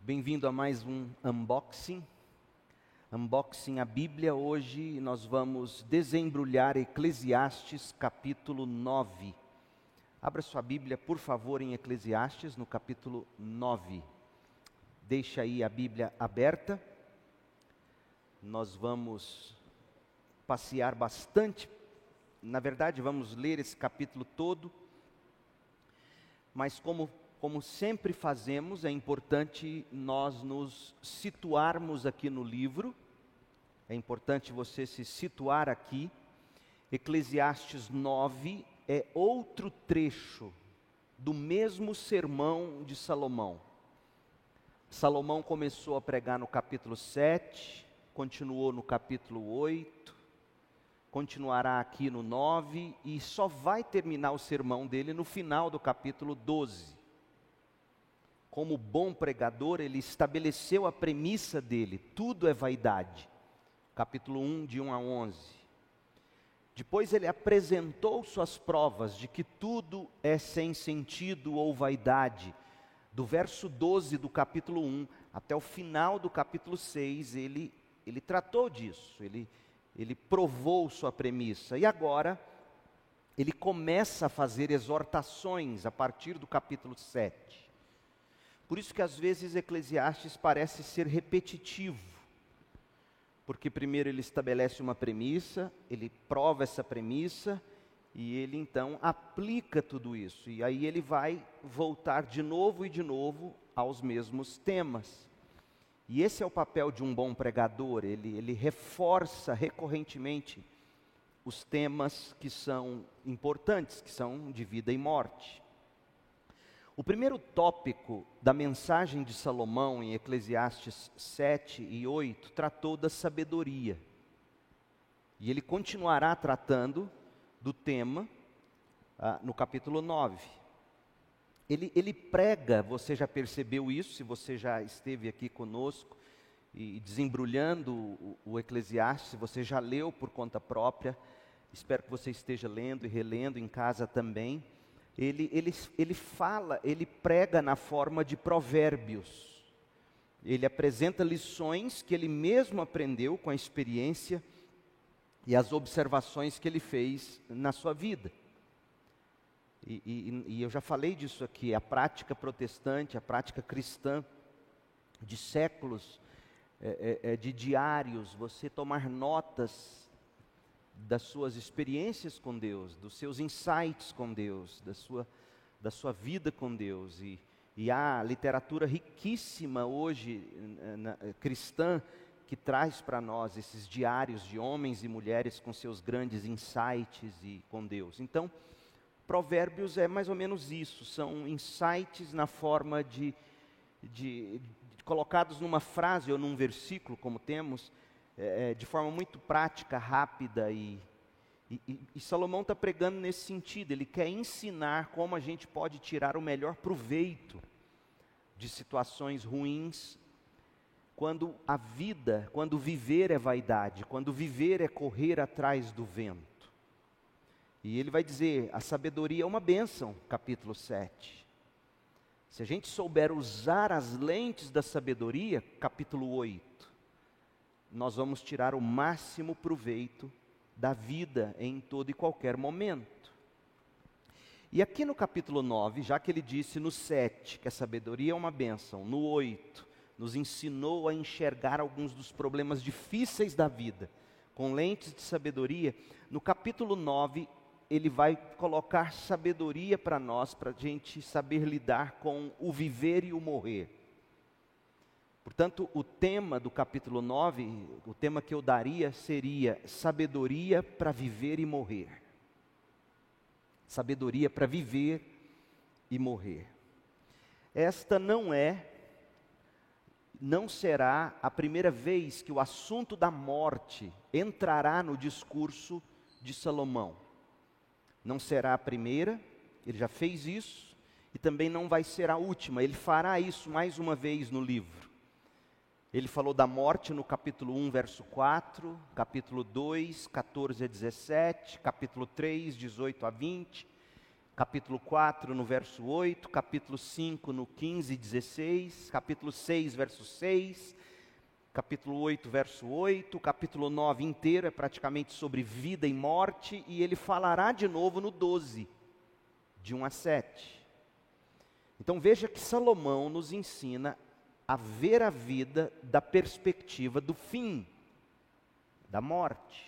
Bem-vindo a mais um Unboxing a Bíblia. Hoje nós vamos desembrulhar Eclesiastes capítulo 9. Abra sua Bíblia, por favor, em Eclesiastes, no capítulo 9. Deixa aí a Bíblia aberta. Nós vamos passear bastante. Na verdade, vamos ler esse capítulo todo. Mas como sempre fazemos, é importante nós nos situarmos aqui no livro. É importante você se situar aqui. Eclesiastes 9 é outro trecho do mesmo sermão de Salomão. Salomão começou a pregar no capítulo 7, continuou no capítulo 8, continuará aqui no 9 e só vai terminar o sermão dele no final do capítulo 12. Como bom pregador, ele estabeleceu a premissa dele: tudo é vaidade. Capítulo 1, de 1 a 11. Depois ele apresentou suas provas de que tudo é sem sentido ou vaidade. Do verso 12 do capítulo 1 até o final do capítulo 6, ele tratou disso, ele provou sua premissa. E agora, ele começa a fazer exortações a partir do capítulo 7. Por isso que às vezes Eclesiastes parece ser repetitivo. Porque primeiro ele estabelece uma premissa, ele prova essa premissa, e ele então aplica tudo isso. E aí ele vai voltar de novo aos mesmos temas. E esse é o papel de um bom pregador, ele reforça recorrentemente os temas que são importantes, que são de vida e morte. O primeiro tópico da mensagem de Salomão em Eclesiastes 7 e 8 tratou da sabedoria. E ele continuará tratando do tema no capítulo 9. Ele prega, você já percebeu isso, se você já esteve aqui conosco e desembrulhando o Eclesiastes, se você já leu por conta própria, espero que você esteja lendo e relendo em casa também. Ele fala, ele prega na forma de provérbios. Ele apresenta lições que ele mesmo aprendeu com a experiência e as observações que ele fez na sua vida. E eu já falei disso aqui, a prática protestante, a prática cristã de séculos, de diários, você tomar notas das suas experiências com Deus, dos seus insights com Deus, da sua vida com Deus. E há literatura riquíssima hoje cristã que traz para nós esses diários de homens e mulheres com seus grandes insights e com Deus. Então, Provérbios é mais ou menos isso, são insights na forma de colocados numa frase ou num versículo, como temos, de forma muito prática, rápida, e Salomão está pregando nesse sentido. Ele quer ensinar como a gente pode tirar o melhor proveito de situações ruins, quando a vida, quando viver é vaidade, quando viver é correr atrás do vento. E ele vai dizer, a sabedoria é uma bênção, capítulo 7. Se a gente souber usar as lentes da sabedoria, capítulo 8, nós vamos tirar o máximo proveito da vida em todo e qualquer momento. E aqui no capítulo 9, já que ele disse no 7 que a sabedoria é uma bênção, no 8 nos ensinou a enxergar alguns dos problemas difíceis da vida com lentes de sabedoria, no capítulo 9... ele vai colocar sabedoria para nós, para a gente saber lidar com o viver e o morrer. Portanto, o tema do capítulo 9, o tema que eu daria seria sabedoria para viver e morrer. Sabedoria para viver e morrer. Esta não será a primeira vez que o assunto da morte entrará no discurso de Salomão. Não será a primeira, ele já fez isso, e também não vai ser a última. Ele fará isso mais uma vez no livro. Ele falou da morte no capítulo 1, verso 4, capítulo 2, 14 a 17, capítulo 3, 18 a 20, capítulo 4 no verso 8, capítulo 5 no 15 e 16, capítulo 6 verso 6, capítulo 8 verso 8, capítulo 9 inteiro é praticamente sobre vida e morte, e ele falará de novo no 12, de 1 a 7. Então veja que Salomão nos ensina a ver a vida da perspectiva do fim, da morte.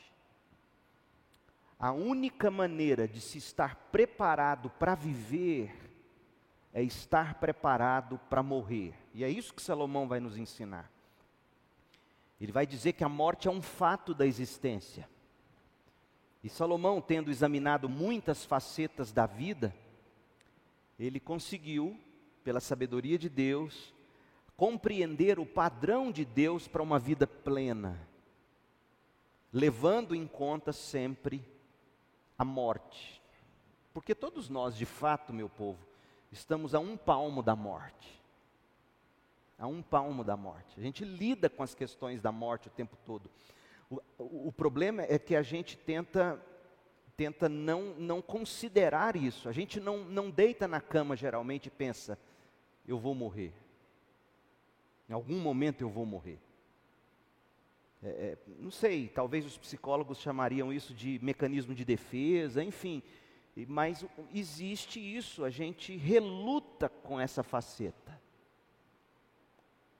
A única maneira de se estar preparado para viver é estar preparado para morrer. E é isso que Salomão vai nos ensinar. Ele vai dizer que a morte é um fato da existência. E Salomão, tendo examinado muitas facetas da vida, ele conseguiu, pela sabedoria de Deus, compreender o padrão de Deus para uma vida plena, levando em conta sempre a morte. Porque todos nós, de fato, meu povo, estamos a um palmo da morte. A um palmo da morte. A gente lida com as questões da morte o tempo todo. O problema é que a gente tenta não considerar isso. A gente não deita na cama geralmente e pensa, eu vou morrer. Em algum momento eu vou morrer. Não sei, talvez os psicólogos chamariam isso de mecanismo de defesa, enfim. Mas existe isso, a gente reluta com essa faceta.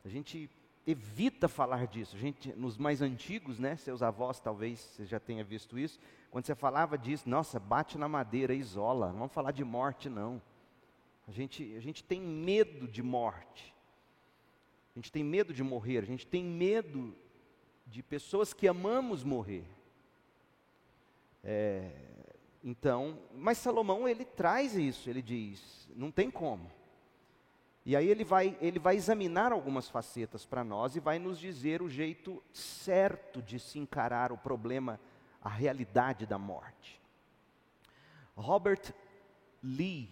A gente evita falar disso. A gente, nos mais antigos, né, seus avós talvez você já tenha visto isso, quando você falava disso, nossa, bate na madeira, isola, não vamos falar de morte não. A gente tem medo de morte. A gente tem medo de morrer, a gente tem medo de pessoas que amamos morrer. Então, mas Salomão, ele traz isso, ele diz, não tem como. E aí ele vai examinar algumas facetas para nós e vai nos dizer o jeito certo de se encarar o problema, a realidade da morte. Robert Lee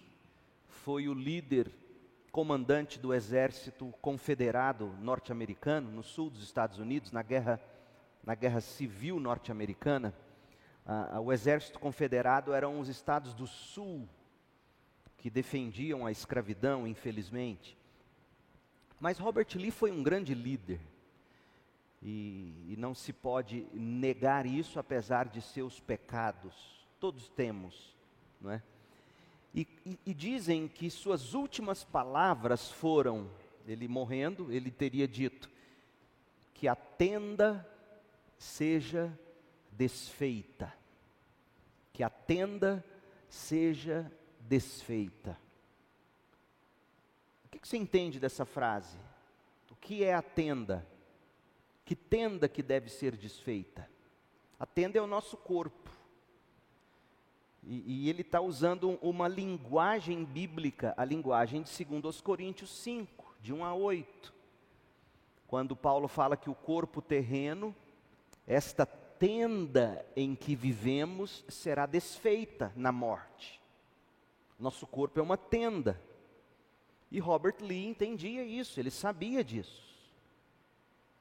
foi o líder, comandante do exército confederado norte-americano, no sul dos Estados Unidos, na guerra civil norte-americana. O exército confederado eram os estados do sul, que defendiam a escravidão, infelizmente. Mas Robert Lee foi um grande líder, e não se pode negar isso, apesar de seus pecados, todos temos, não é? E dizem que suas últimas palavras foram, ele morrendo, ele teria dito, que a tenda seja desfeita. Que a tenda seja desfeita. O que você entende dessa frase? O que é a tenda? Que tenda que deve ser desfeita? A tenda é o nosso corpo. E ele está usando uma linguagem bíblica, a linguagem de 2 Coríntios 5, de 1 a 8. Quando Paulo fala que o corpo terreno, esta tenda em que vivemos, será desfeita na morte. Nosso corpo é uma tenda. E Robert Lee entendia isso, ele sabia disso.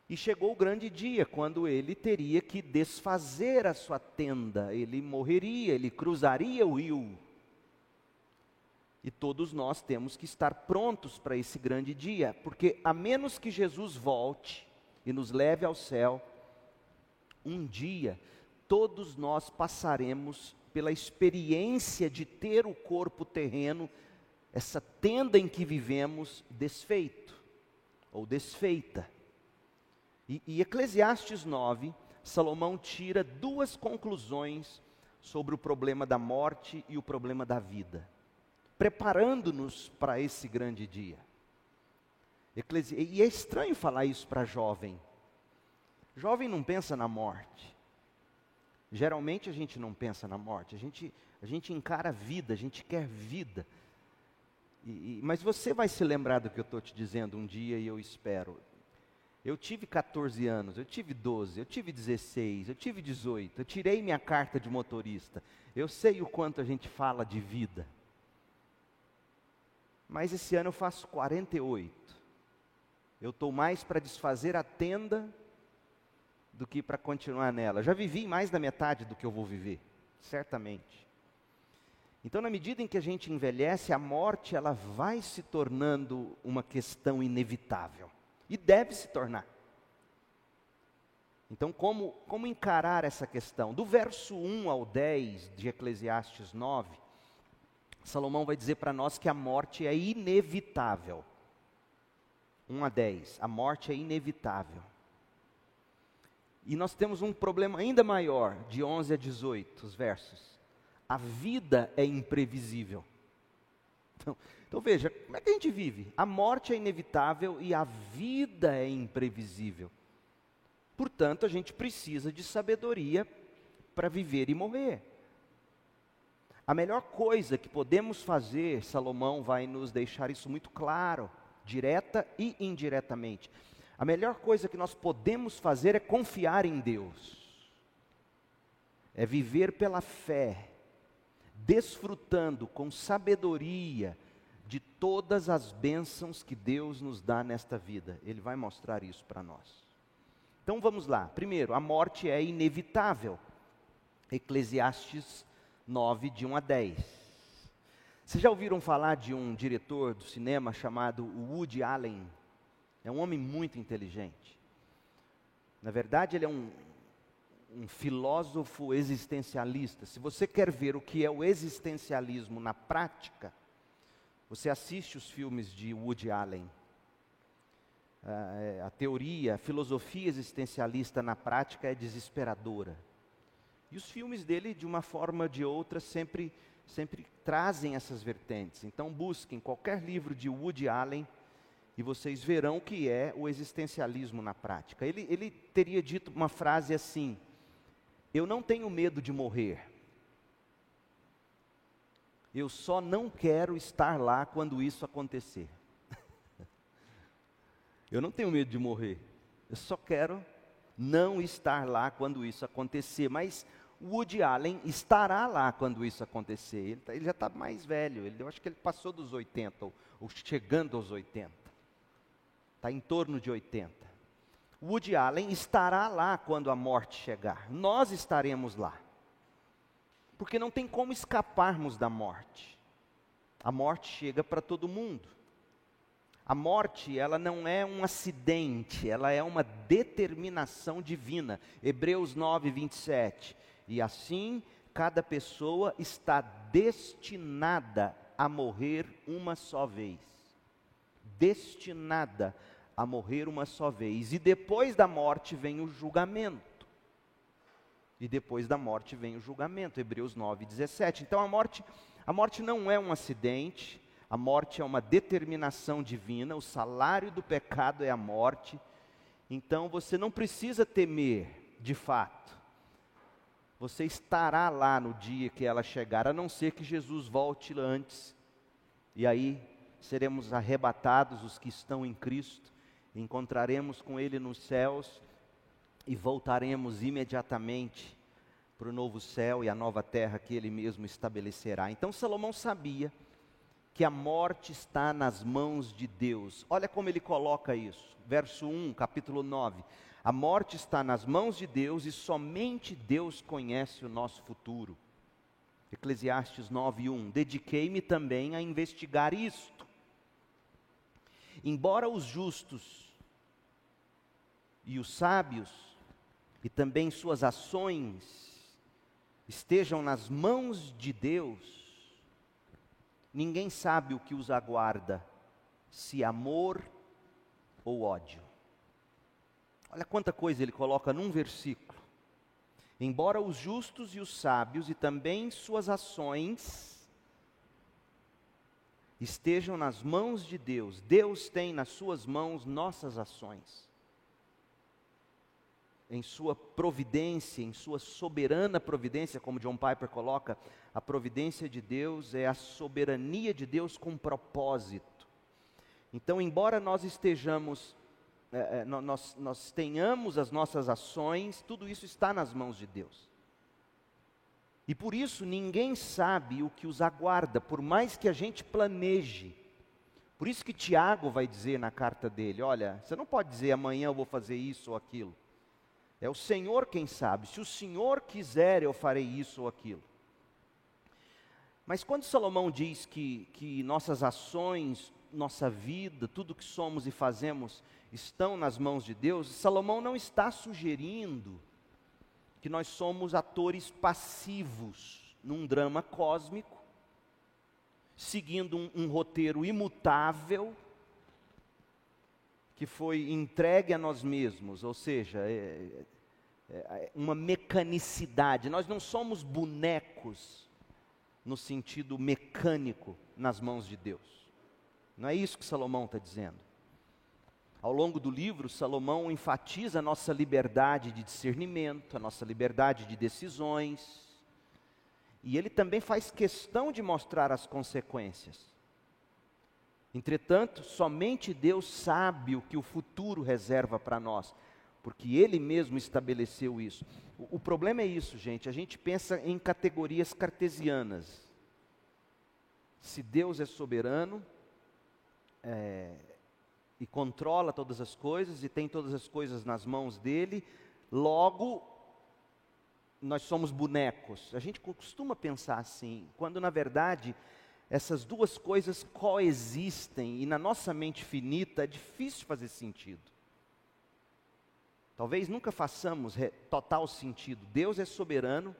E chegou o grande dia, quando ele teria que desfazer a sua tenda. Ele morreria, ele cruzaria o rio. E todos nós temos que estar prontos para esse grande dia, porque a menos que Jesus volte e nos leve ao céu, um dia todos nós passaremos pela experiência de ter o corpo terreno, essa tenda em que vivemos, desfeito ou desfeita. E Eclesiastes 9, Salomão tira duas conclusões sobre o problema da morte e o problema da vida, preparando-nos para esse grande dia. E é estranho falar isso para jovem. Jovem não pensa na morte. Geralmente a gente não pensa na morte, a gente encara a vida, a gente quer vida. Mas você vai se lembrar do que eu estou te dizendo um dia, e eu espero. Eu tive 14 anos, eu tive 12, eu tive 16, eu tive 18, eu tirei minha carta de motorista. Eu sei o quanto a gente fala de vida. Mas esse ano eu faço 48. Eu estou mais para desfazer a tenda do que para continuar nela. Já vivi mais da metade do que eu vou viver, certamente. Então, na medida em que a gente envelhece, a morte ela vai se tornando uma questão inevitável. E deve se tornar. Então, como encarar essa questão? Do verso 1 ao 10 de Eclesiastes 9, Salomão vai dizer para nós que a morte é inevitável. 1 a 10, a morte é inevitável. E nós temos um problema ainda maior, de 11 a 18, os versos. A vida é imprevisível. Então veja, como é que a gente vive? A morte é inevitável e a vida é imprevisível. Portanto, a gente precisa de sabedoria para viver e morrer. A melhor coisa que podemos fazer, Salomão vai nos deixar isso muito claro, direta e indiretamente. A melhor coisa que nós podemos fazer é confiar em Deus. É viver pela fé, desfrutando com sabedoria de todas as bênçãos que Deus nos dá nesta vida. Ele vai mostrar isso para nós. Então vamos lá. Primeiro, a morte é inevitável. Eclesiastes 9, de 1 a 10. Vocês já ouviram falar de um diretor do cinema chamado Woody Allen? É um homem muito inteligente. Na verdade, ele é um filósofo existencialista. Se você quer ver o que é o existencialismo na prática, você assiste os filmes de Woody Allen. A teoria, a filosofia existencialista na prática é desesperadora. E os filmes dele, de uma forma ou de outra, sempre trazem essas vertentes. Então busquem qualquer livro de Woody Allen e vocês verão o que é o existencialismo na prática. Ele teria dito uma frase assim: eu não tenho medo de morrer. Eu só não quero estar lá quando isso acontecer. Eu não tenho medo de morrer. Eu só quero não estar lá quando isso acontecer. Mas Woody Allen estará lá quando isso acontecer. Ele já está mais velho. Eu acho que ele passou dos 80, ou chegando aos 80. Está em torno de 80. Woody Allen estará lá quando a morte chegar. Nós estaremos lá. Porque não tem como escaparmos da morte. A morte chega para todo mundo. A morte, ela não é um acidente, ela é uma determinação divina. Hebreus 9, 27. E assim, cada pessoa está destinada a morrer uma só vez. Destinada a morrer uma só vez, e depois da morte vem o julgamento. E depois da morte vem o julgamento, Hebreus 9, 17. Então a morte não é um acidente, a morte é uma determinação divina, o salário do pecado é a morte. Então você não precisa temer, de fato. Você estará lá no dia que ela chegar, a não ser que Jesus volte antes. E aí seremos arrebatados os que estão em Cristo. Encontraremos com Ele nos céus e voltaremos imediatamente para o novo céu e a nova terra que Ele mesmo estabelecerá. Então Salomão sabia que a morte está nas mãos de Deus. Olha como ele coloca isso. Verso 1, capítulo 9. A morte está nas mãos de Deus e somente Deus conhece o nosso futuro. Eclesiastes 9, 1. Dediquei-me também a investigar isto. Embora os justos e os sábios, e também suas ações, estejam nas mãos de Deus, ninguém sabe o que os aguarda, se amor ou ódio. Olha quanta coisa ele coloca num versículo. Embora os justos e os sábios, e também suas ações, estejam nas mãos de Deus, Deus tem nas suas mãos nossas ações. Em sua providência, em sua soberana providência, como John Piper coloca, a providência de Deus é a soberania de Deus com propósito. Então, embora nós estejamos, nós tenhamos as nossas ações, tudo isso está nas mãos de Deus. E por isso, ninguém sabe o que os aguarda, por mais que a gente planeje. Por isso que Tiago vai dizer na carta dele, olha, você não pode dizer amanhã eu vou fazer isso ou aquilo. É o Senhor quem sabe, se o Senhor quiser eu farei isso ou aquilo. Mas quando Salomão diz que nossas ações, nossa vida, tudo que somos e fazemos estão nas mãos de Deus, Salomão não está sugerindo que nós somos atores passivos num drama cósmico, seguindo um roteiro imutável que foi entregue a nós mesmos, ou seja, uma mecanicidade. Nós não somos bonecos no sentido mecânico nas mãos de Deus. Não é isso que Salomão está dizendo. Ao longo do livro, Salomão enfatiza a nossa liberdade de discernimento, a nossa liberdade de decisões. E ele também faz questão de mostrar as consequências. Entretanto, somente Deus sabe o que o futuro reserva para nós, porque Ele mesmo estabeleceu isso. O problema é isso, gente, a gente pensa em categorias cartesianas. Se Deus é soberano, e controla todas as coisas, e tem todas as coisas nas mãos dele, logo, nós somos bonecos. A gente costuma pensar assim, quando na verdade, essas duas coisas coexistem, e na nossa mente finita, é difícil fazer sentido. Talvez nunca façamos total sentido. Deus é soberano,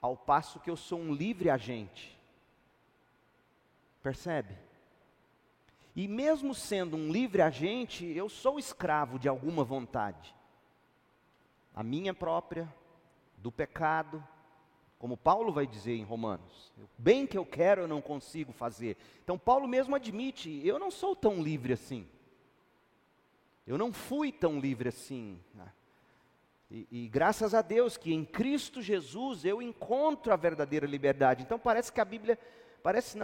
ao passo que eu sou um livre agente. Percebe? E mesmo sendo um livre agente, eu sou escravo de alguma vontade. A minha própria, do pecado, como Paulo vai dizer em Romanos. O bem que eu quero, eu não consigo fazer. Então Paulo mesmo admite, eu não sou tão livre assim. Eu não fui tão livre assim. E graças a Deus que em Cristo Jesus eu encontro a verdadeira liberdade. Então parece que a Bíblia,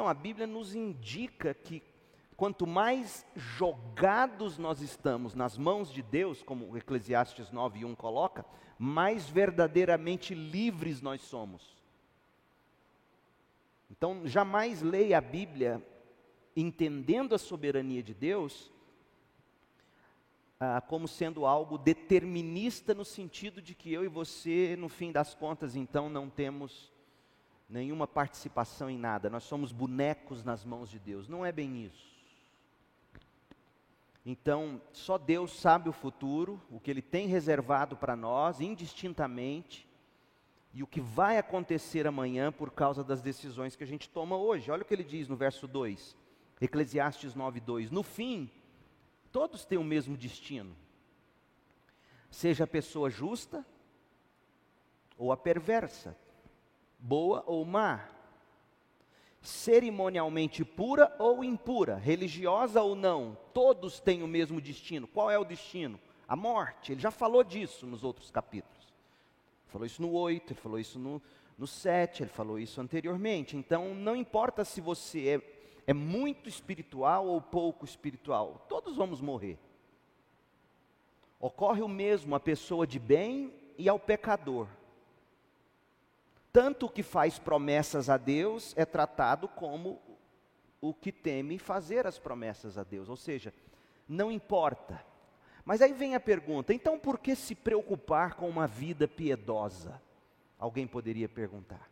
a Bíblia nos indica que quanto mais jogados nós estamos nas mãos de Deus, como Eclesiastes 9:1 coloca, mais verdadeiramente livres nós somos. Então jamais leia a Bíblia entendendo a soberania de Deus como sendo algo determinista no sentido de que eu e você, no fim das contas, então não temos nenhuma participação em nada. Nós somos bonecos nas mãos de Deus. Não é bem isso. Então, só Deus sabe o futuro, o que Ele tem reservado para nós, indistintamente, e o que vai acontecer amanhã por causa das decisões que a gente toma hoje. Olha o que ele diz no verso 2, Eclesiastes 9:2. No fim, todos têm o mesmo destino, seja a pessoa justa ou a perversa, boa ou má, cerimonialmente pura ou impura, religiosa ou não, todos têm o mesmo destino. Qual é o destino? A morte. Ele já falou disso nos outros capítulos. Ele falou isso no 8, ele falou isso no 7, ele falou isso anteriormente. Então, não importa se você é muito espiritual ou pouco espiritual, todos vamos morrer. Ocorre o mesmo à pessoa de bem e ao pecador. Tanto o que faz promessas a Deus é tratado como o que teme fazer as promessas a Deus, ou seja, não importa. Mas aí vem a pergunta, então por que se preocupar com uma vida piedosa? Alguém poderia perguntar.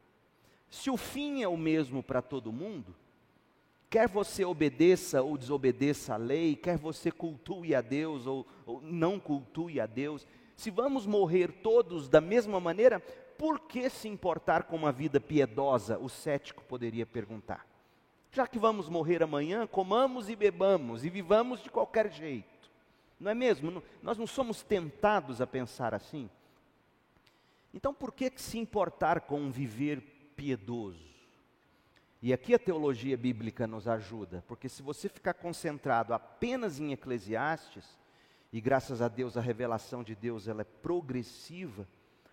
Se o fim é o mesmo para todo mundo, quer você obedeça ou desobedeça a lei, quer você cultue a Deus ou não cultue a Deus, se vamos morrer todos da mesma maneira, por que se importar com uma vida piedosa? O cético poderia perguntar. Já que vamos morrer amanhã, comamos e bebamos e vivamos de qualquer jeito. Não é mesmo? Nós não somos tentados a pensar assim? Então por que se importar com um viver piedoso? E aqui a teologia bíblica nos ajuda, porque se você ficar concentrado apenas em Eclesiastes, e graças a Deus a revelação de Deus ela é progressiva,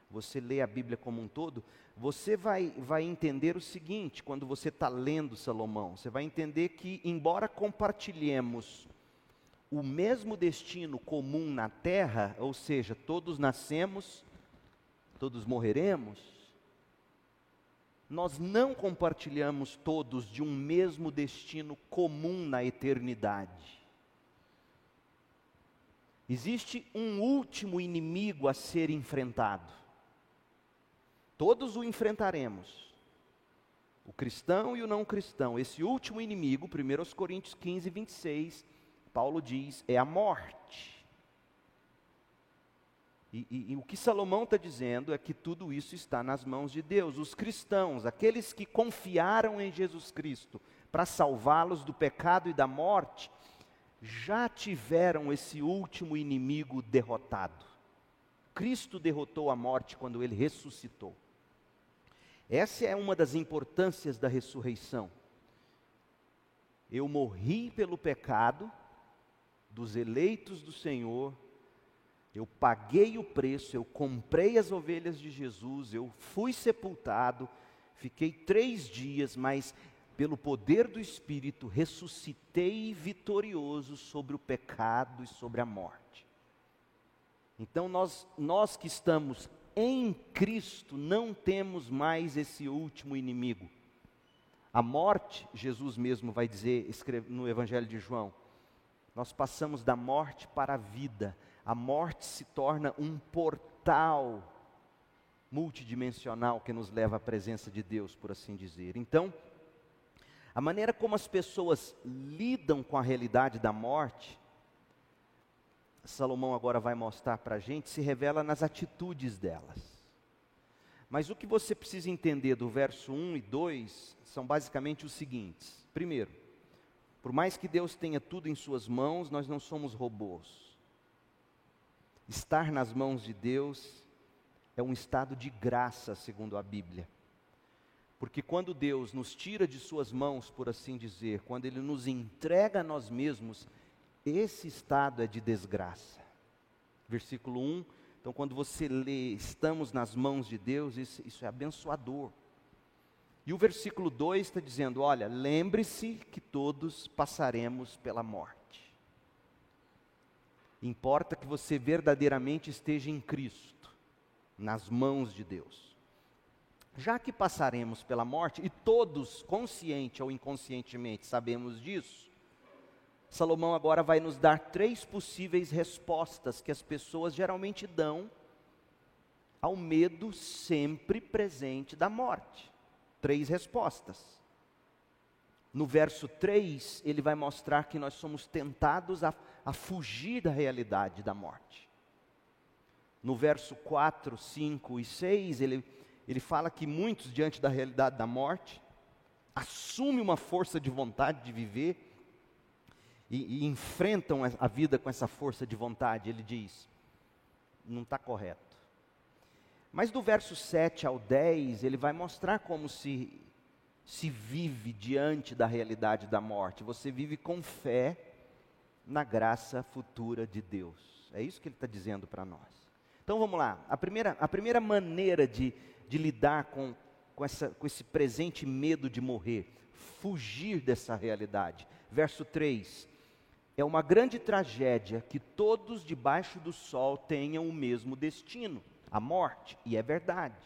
você lê a Bíblia como um todo, você vai entender o seguinte, quando você está lendo Salomão, você vai entender que embora compartilhemos o mesmo destino comum na terra, ou seja, todos nascemos, todos morreremos, nós não compartilhamos todos de um mesmo destino comum na eternidade. Existe um último inimigo a ser enfrentado. Todos o enfrentaremos. O cristão e o não cristão. Esse último inimigo, 1 Coríntios 15, 26, Paulo diz, é a morte. E o que Salomão está dizendo é que tudo isso está nas mãos de Deus. Os cristãos, aqueles que confiaram em Jesus Cristo para salvá-los do pecado e da morte, já tiveram esse último inimigo derrotado. Cristo derrotou a morte quando Ele ressuscitou. Essa é uma das importâncias da ressurreição. Eu morri pelo pecado dos eleitos do Senhor. Eu paguei o preço, eu comprei as ovelhas de Jesus, eu fui sepultado, fiquei 3 dias, mas pelo poder do Espírito ressuscitei vitorioso sobre o pecado e sobre a morte. Então nós que estamos em Cristo não temos mais esse último inimigo. A morte, Jesus mesmo vai dizer no Evangelho de João, nós passamos da morte para a vida. A morte se torna um portal multidimensional que nos leva à presença de Deus, por assim dizer. Então, a maneira como as pessoas lidam com a realidade da morte, Salomão agora vai mostrar para a gente, se revela nas atitudes delas. Mas o que você precisa entender do verso 1 e 2 são basicamente os seguintes. Primeiro, por mais que Deus tenha tudo em suas mãos, nós não somos robôs. Estar nas mãos de Deus é um estado de graça, segundo a Bíblia. Porque quando Deus nos tira de suas mãos, por assim dizer, quando Ele nos entrega a nós mesmos, esse estado é de desgraça. Versículo 1, então quando você lê, estamos nas mãos de Deus, isso é abençoador. E o versículo 2 está dizendo, olha, lembre-se que todos passaremos pela morte. Importa que você verdadeiramente esteja em Cristo, nas mãos de Deus. Já que passaremos pela morte, e todos, consciente ou inconscientemente, sabemos disso, Salomão agora vai nos dar 3 possíveis respostas que as pessoas geralmente dão ao medo sempre presente da morte. 3 respostas. No verso 3, ele vai mostrar que nós somos tentados a fugir da realidade da morte. No verso 4, 5 e 6, ele fala que muitos, diante da realidade da morte, assumem uma força de vontade de viver e enfrentam a vida com essa força de vontade. Ele diz, não está correto. Mas do verso 7 ao 10, ele vai mostrar como se vive diante da realidade da morte. Você vive com fé na graça futura de Deus. É isso que ele está dizendo para nós. Então vamos lá. A primeira maneira de lidar com esse presente medo de morrer, fugir dessa realidade. Verso 3. É uma grande tragédia que todos debaixo do sol tenham o mesmo destino, a morte. E é verdade.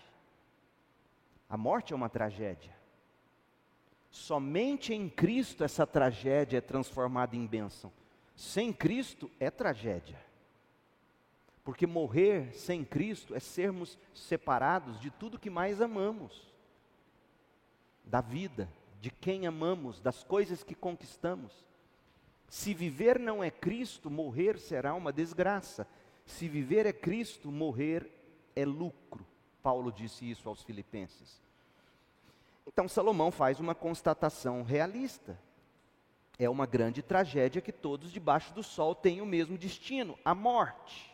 A morte é uma tragédia. Somente em Cristo essa tragédia é transformada em bênção. Sem Cristo é tragédia. Porque morrer sem Cristo é sermos separados de tudo que mais amamos. Da vida, de quem amamos, das coisas que conquistamos. Se viver não é Cristo, morrer será uma desgraça. Se viver é Cristo, morrer é lucro. Paulo disse isso aos Filipenses. Então Salomão faz uma constatação realista. É uma grande tragédia que todos debaixo do sol têm o mesmo destino, a morte.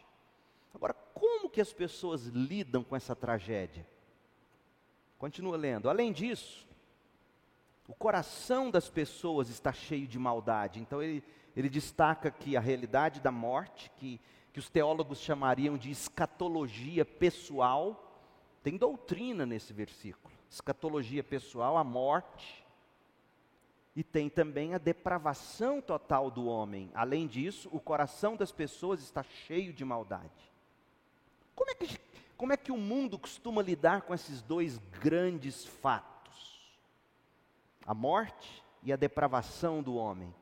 Agora, como que as pessoas lidam com essa tragédia? Continua lendo. Além disso, o coração das pessoas está cheio de maldade. Então ele destaca que a realidade da morte, que os teólogos chamariam de escatologia pessoal, tem doutrina nesse versículo. Escatologia pessoal, a morte, e tem também a depravação total do homem. Além disso, o coração das pessoas está cheio de maldade. Como é que o mundo costuma lidar com esses 2 grandes fatos? A morte e a depravação do homem.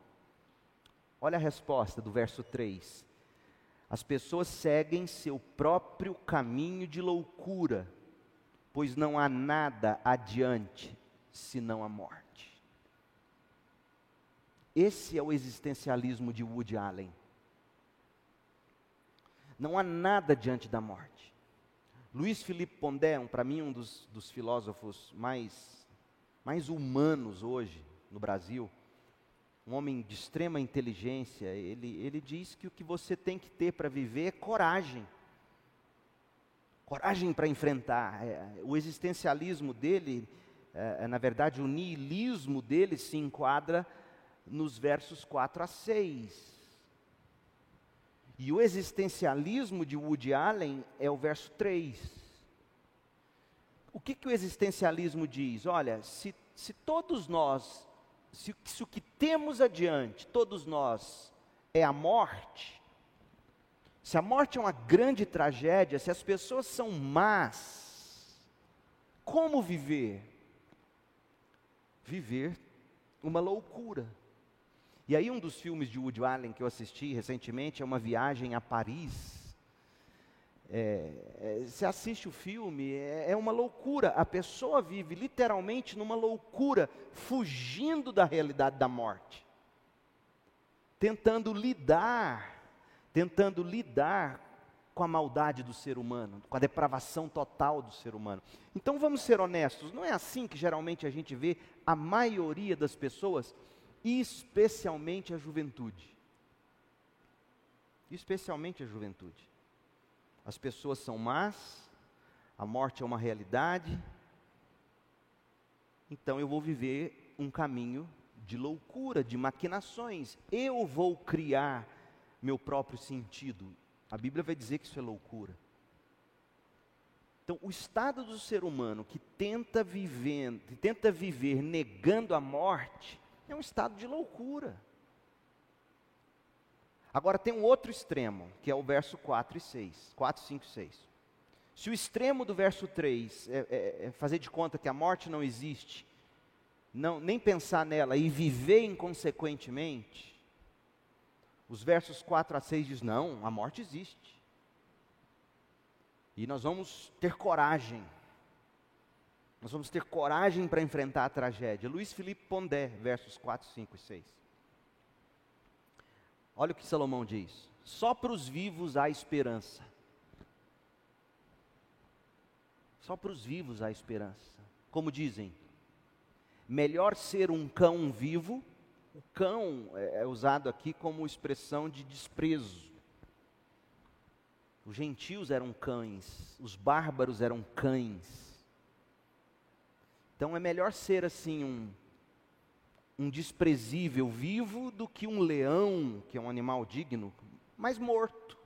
Olha a resposta do verso 3. As pessoas seguem seu próprio caminho de loucura, pois não há nada adiante senão a morte. Esse é o existencialismo de Woody Allen. Não há nada diante da morte. Luiz Felipe Pondé, para mim um dos filósofos mais humanos hoje no Brasil, um homem de extrema inteligência, ele diz que o que você tem que ter para viver é coragem. Coragem para enfrentar. O existencialismo dele, na verdade o niilismo dele se enquadra nos versos 4 a 6. E o existencialismo de Woody Allen é o verso 3. O que o existencialismo diz? Olha, se todos nós, se o que temos adiante, todos nós, é a morte... Se a morte é uma grande tragédia, se as pessoas são más, como viver? Viver uma loucura. E aí um dos filmes de Woody Allen que eu assisti recentemente é Uma Viagem a Paris. Você assiste o filme, é uma loucura. A pessoa vive literalmente numa loucura, fugindo da realidade da morte. Tentando lidar com a maldade do ser humano, com a depravação total do ser humano. Então vamos ser honestos, não é assim que geralmente a gente vê a maioria das pessoas, especialmente a juventude. Especialmente a juventude. As pessoas são más, a morte é uma realidade, então eu vou viver um caminho de loucura, de maquinações. Eu vou criar meu próprio sentido. A Bíblia vai dizer que isso é loucura. Então, o estado do ser humano que tenta viver negando a morte, é um estado de loucura. Agora, tem um outro extremo, que é o verso 4, 5 e 6. Se o extremo do verso 3 é fazer de conta que a morte não existe, nem pensar nela e viver inconsequentemente, os versos 4 a 6 diz, não, a morte existe. E nós vamos ter coragem. Nós vamos ter coragem para enfrentar a tragédia. Luiz Felipe Pondé, versos 4, 5 e 6. Olha o que Salomão diz. Só para os vivos há esperança. Só para os vivos há esperança. Como dizem, melhor ser um cão vivo... O cão é usado aqui como expressão de desprezo. Os gentios eram cães, os bárbaros eram cães. Então é melhor ser assim um desprezível vivo do que um leão, que é um animal digno, mas morto.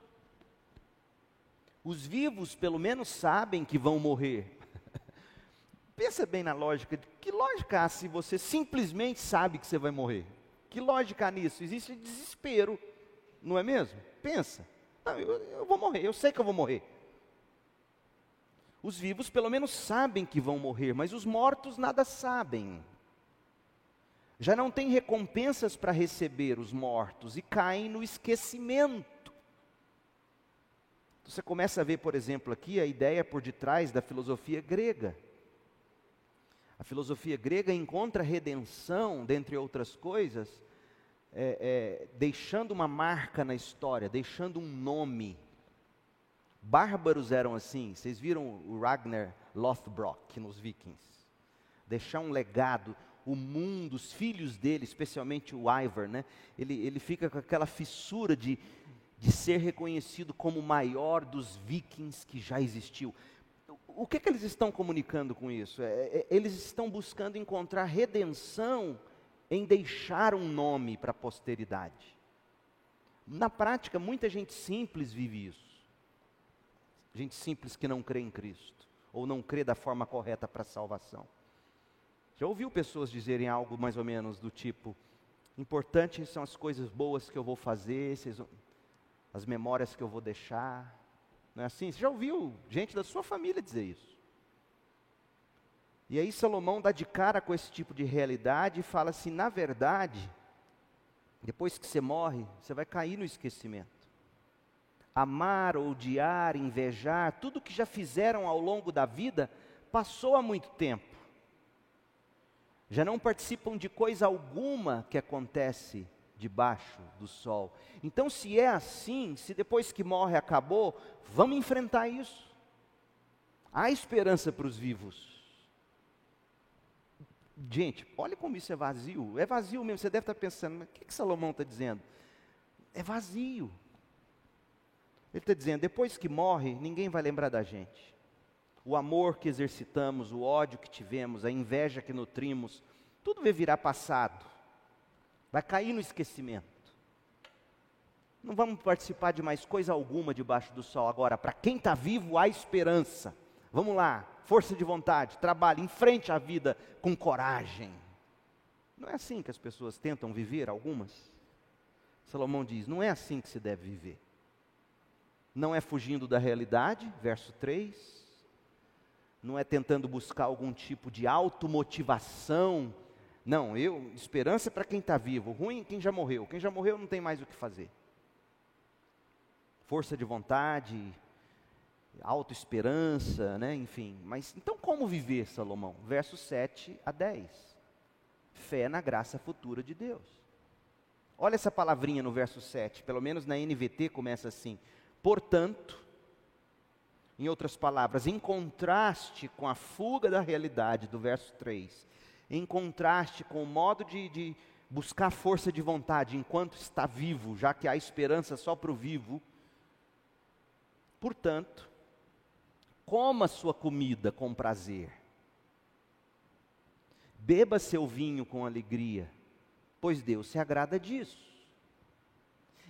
Os vivos pelo menos sabem que vão morrer. Pensa bem na lógica. Que lógica há se você simplesmente sabe que você vai morrer? Que lógica há nisso? Existe desespero, não é mesmo? Pensa, não, eu vou morrer, eu sei que eu vou morrer. Os vivos pelo menos sabem que vão morrer, mas os mortos nada sabem. Já não tem recompensas para receber os mortos e caem no esquecimento. Você começa a ver, por exemplo, aqui a ideia por detrás da filosofia grega. A filosofia grega encontra redenção, dentre outras coisas, deixando uma marca na história, deixando um nome. Bárbaros eram assim, vocês viram o Ragnar Lothbrok nos Vikings. Deixar um legado, o mundo, os filhos dele, especialmente o Ivar, né? Ele fica com aquela fissura de ser reconhecido como o maior dos Vikings que já existiu. O que eles estão comunicando com isso? Eles estão buscando encontrar redenção em deixar um nome para a posteridade. Na prática, muita gente simples vive isso. Gente simples que não crê em Cristo, ou não crê da forma correta para a salvação. Já ouviu pessoas dizerem algo mais ou menos do tipo, importantes são as coisas boas que eu vou fazer, as memórias que eu vou deixar... Não é assim? Você já ouviu gente da sua família dizer isso? E aí Salomão dá de cara com esse tipo de realidade e fala assim, na verdade, depois que você morre, você vai cair no esquecimento. Amar, odiar, invejar, tudo que já fizeram ao longo da vida, passou há muito tempo. já não participam de coisa alguma que acontece debaixo do sol. Então, se é assim, se depois que morre acabou, vamos enfrentar isso. Há esperança para os vivos. Gente, olha como isso é vazio mesmo, você deve estar pensando, mas o que Salomão está dizendo? É vazio. Ele está dizendo, depois que morre, ninguém vai lembrar da gente. O amor que exercitamos, o ódio que tivemos, a inveja que nutrimos, tudo vai virar passado, vai cair no esquecimento. Não vamos participar de mais coisa alguma debaixo do sol. Agora, para quem está vivo, há esperança. Vamos lá. Força de vontade, trabalhe, enfrente a vida com coragem. Não é assim que as pessoas tentam viver, algumas? Salomão diz, não é assim que se deve viver. Não é fugindo da realidade, verso 3. Não é tentando buscar algum tipo de automotivação. Não, esperança é para quem está vivo, ruim quem já morreu. Quem já morreu não tem mais o que fazer. Força de vontade, autoesperança, né? Enfim, mas então como viver, Salomão? Versos 7 a 10, fé na graça futura de Deus. Olha essa palavrinha no verso 7, pelo menos na NVT começa assim, portanto, em outras palavras, em contraste com a fuga da realidade do verso 3, em contraste com o modo de buscar força de vontade enquanto está vivo, já que há esperança só para o vivo, portanto, coma sua comida com prazer, beba seu vinho com alegria, pois Deus se agrada disso.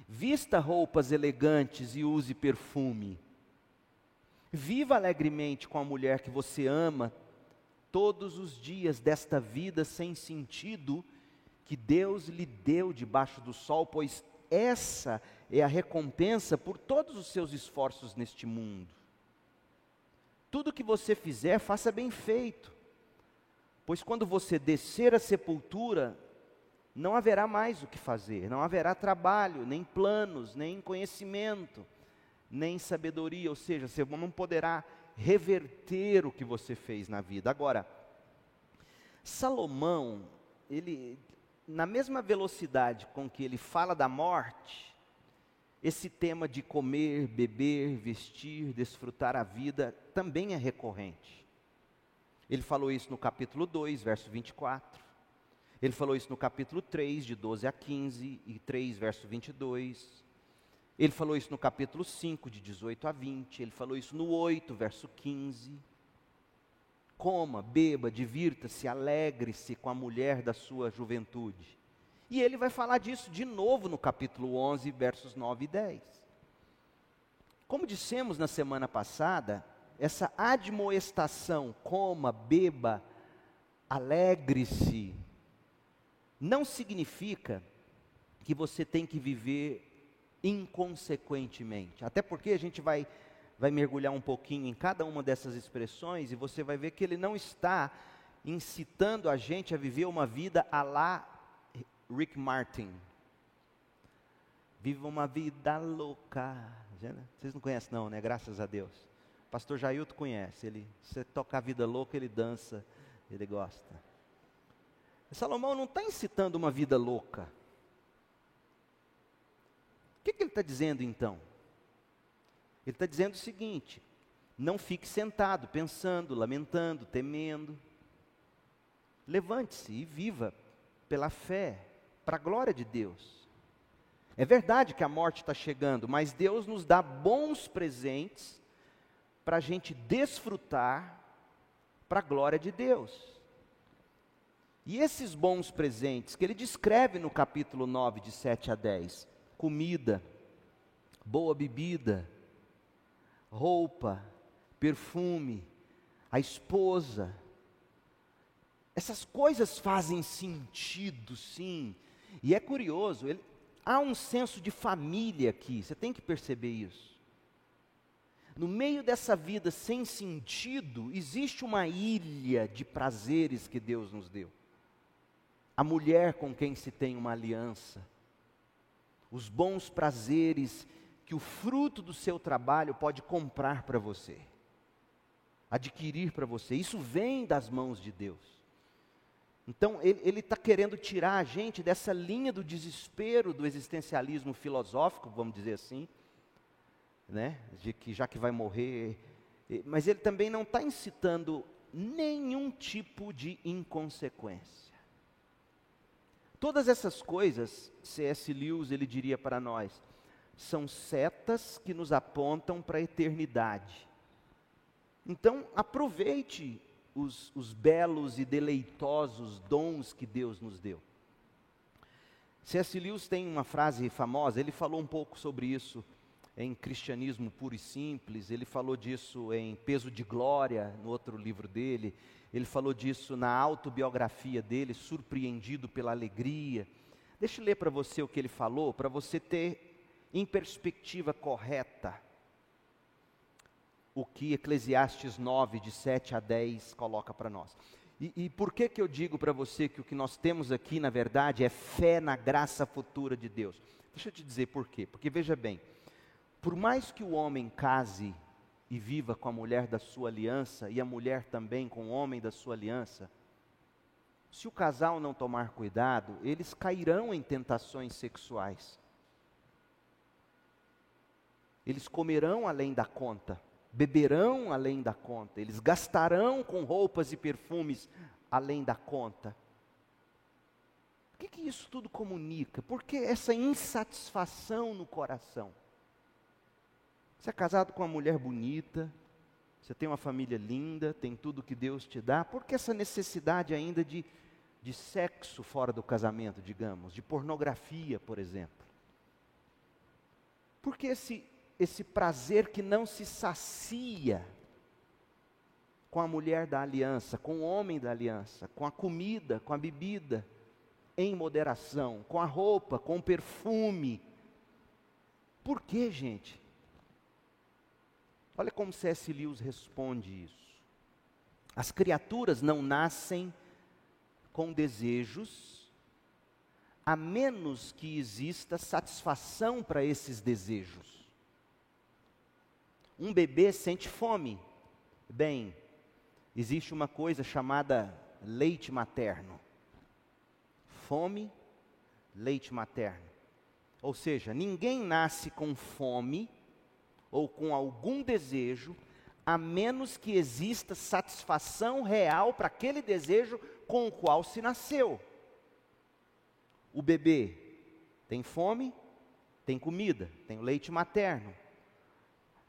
Vista roupas elegantes e use perfume. Viva alegremente com a mulher que você ama, todos os dias desta vida sem sentido, que Deus lhe deu debaixo do sol, pois essa é a recompensa por todos os seus esforços neste mundo. Tudo que você fizer, faça bem feito, pois quando você descer à sepultura, não haverá mais o que fazer, não haverá trabalho, nem planos, nem conhecimento, nem sabedoria, ou seja, você não poderá reverter o que você fez na vida. Agora, Salomão, ele, na mesma velocidade com que ele fala da morte, esse tema de comer, beber, vestir, desfrutar a vida, também é recorrente. Ele falou isso no capítulo 2, verso 24. Ele falou isso no capítulo 3, de 12 a 15, e 3, verso 22. Ele falou isso no capítulo 5, de 18 a 20. Ele falou isso no 8, verso 15. Coma, beba, divirta-se, alegre-se com a mulher da sua juventude. E ele vai falar disso de novo no capítulo 11, versos 9 e 10. Como dissemos na semana passada, essa admoestação, coma, beba, alegre-se, não significa que você tem que viver inconsequentemente. Até porque a gente vai mergulhar um pouquinho em cada uma dessas expressões e você vai ver que ele não está incitando a gente a viver uma vida à la Rick Martin. Viva uma vida louca. Vocês não conhecem não, né? Graças a Deus. Pastor Jailton conhece. Ele, se toca a vida louca, ele dança, ele gosta. Salomão não está incitando uma vida louca. O que ele está dizendo então? Ele está dizendo o seguinte: não fique sentado, pensando, lamentando, temendo. Levante-se e viva pela fé, para a glória de Deus. É verdade que a morte está chegando, mas Deus nos dá bons presentes para a gente desfrutar para a glória de Deus. E esses bons presentes que ele descreve no capítulo 9, de 7 a 10, comida, boa bebida, roupa, perfume, a esposa, essas coisas fazem sentido, sim. E é curioso, há um senso de família aqui, você tem que perceber isso. No meio dessa vida sem sentido, existe uma ilha de prazeres que Deus nos deu. A mulher com quem se tem uma aliança. Os bons prazeres que o fruto do seu trabalho pode comprar para você. Adquirir para você. Isso vem das mãos de Deus. Então, ele está querendo tirar a gente dessa linha do desespero, do existencialismo filosófico, vamos dizer assim, né? De que já que vai morrer... Mas ele também não está incitando nenhum tipo de inconsequência. Todas essas coisas, C.S. Lewis, ele diria para nós, são setas que nos apontam para a eternidade. Então, aproveite os belos e deleitosos dons que Deus nos deu. C.S. Lewis tem uma frase famosa, ele falou um pouco sobre isso em Cristianismo Puro e Simples, ele falou disso em Peso de Glória, no outro livro dele, ele falou disso na autobiografia dele, Surpreendido pela Alegria. Deixa eu ler para você o que ele falou, para você ter em perspectiva correta o que Eclesiastes 9, de 7 a 10, coloca para nós. E por que eu digo para você que o que nós temos aqui, na verdade, é fé na graça futura de Deus? Deixa eu te dizer por quê, porque veja bem, por mais que o homem case e viva com a mulher da sua aliança, e a mulher também com o homem da sua aliança, se o casal não tomar cuidado, eles cairão em tentações sexuais. Eles comerão além da conta, beberão além da conta, eles gastarão com roupas e perfumes além da conta. O que isso tudo comunica? Por que essa insatisfação no coração? Você é casado com uma mulher bonita, você tem uma família linda, tem tudo que Deus te dá, por que essa necessidade ainda de sexo fora do casamento, digamos, de pornografia, por exemplo? Por que esse prazer que não se sacia com a mulher da aliança, com o homem da aliança, com a comida, com a bebida, em moderação, com a roupa, com o perfume? Por que, gente? Olha como C.S. Lewis responde isso. As criaturas não nascem com desejos, a menos que exista satisfação para esses desejos. Um bebê sente fome. Bem, existe uma coisa chamada leite materno. Fome, leite materno. Ou seja, ninguém nasce com fome ou com algum desejo, a menos que exista satisfação real para aquele desejo com o qual se nasceu. O bebê tem fome, tem comida, tem leite materno.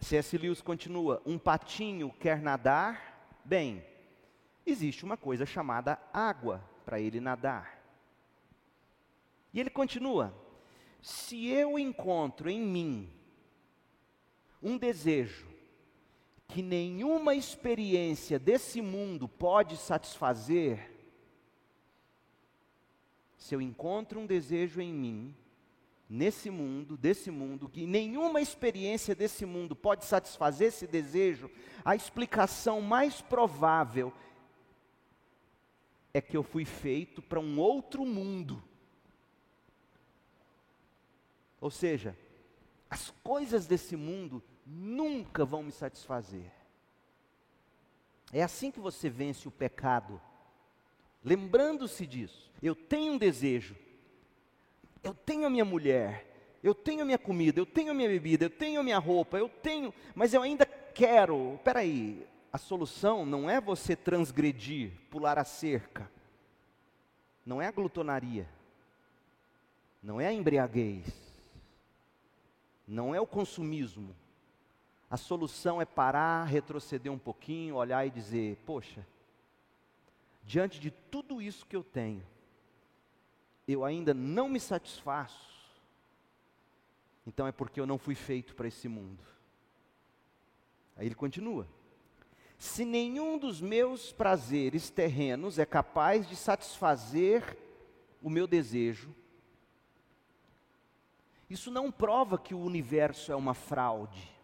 C.S. Lewis continua, um patinho quer nadar, bem, existe uma coisa chamada água para ele nadar. E ele continua, se eu encontro em mim um desejo que nenhuma experiência desse mundo pode satisfazer, se eu encontro um desejo em mim, nesse mundo, desse mundo, que nenhuma experiência desse mundo pode satisfazer esse desejo, a explicação mais provável é que eu fui feito para um outro mundo. Ou seja, as coisas desse mundo nunca vão me satisfazer. É assim que você vence o pecado, lembrando-se disso. Eu tenho um desejo, eu tenho a minha mulher, eu tenho a minha comida, eu tenho a minha bebida, eu tenho a minha roupa, mas eu ainda quero. Peraí, a solução não é você transgredir, pular a cerca, não é a glutonaria, não é a embriaguez, não é o consumismo. A solução é parar, retroceder um pouquinho, olhar e dizer, poxa, diante de tudo isso que eu tenho, eu ainda não me satisfaço, então é porque eu não fui feito para esse mundo. Aí ele continua, se nenhum dos meus prazeres terrenos é capaz de satisfazer o meu desejo, isso não prova que o universo é uma fraude.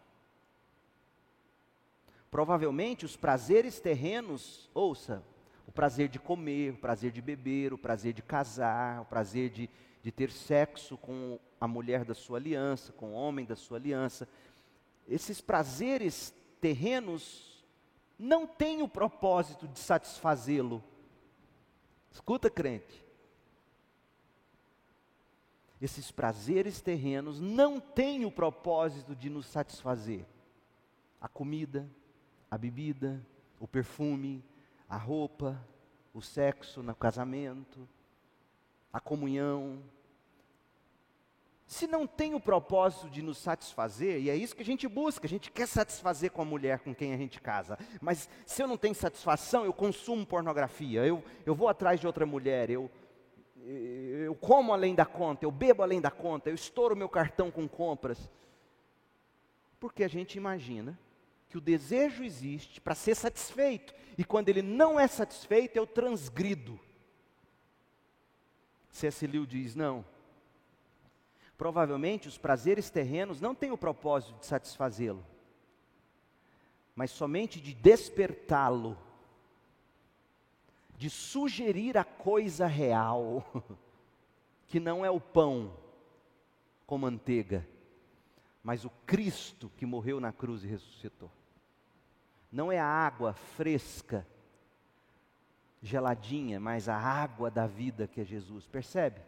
Provavelmente os prazeres terrenos, ouça, o prazer de comer, o prazer de beber, o prazer de casar, o prazer de ter sexo com a mulher da sua aliança, com o homem da sua aliança, esses prazeres terrenos não têm o propósito de satisfazê-lo, Escuta, crente. Esses prazeres terrenos não têm o propósito de nos satisfazer. A comida, a bebida, o perfume, a roupa, o sexo no casamento, a comunhão. Se não tem o propósito de nos satisfazer, e é isso que a gente busca, a gente quer satisfazer com a mulher com quem a gente casa, mas se eu não tenho satisfação, eu consumo pornografia, eu vou atrás de outra mulher, eu como além da conta, eu bebo além da conta, eu estouro meu cartão com compras, porque a gente imagina que o desejo existe para ser satisfeito, e quando ele não é satisfeito, eu transgrido. C.S. Lewis diz, não, provavelmente os prazeres terrenos não têm o propósito de satisfazê-lo, mas somente de despertá-lo, de sugerir a coisa real, que não é o pão com manteiga, mas o Cristo que morreu na cruz e ressuscitou. Não é a água fresca, geladinha, mas a água da vida que é Jesus, percebe?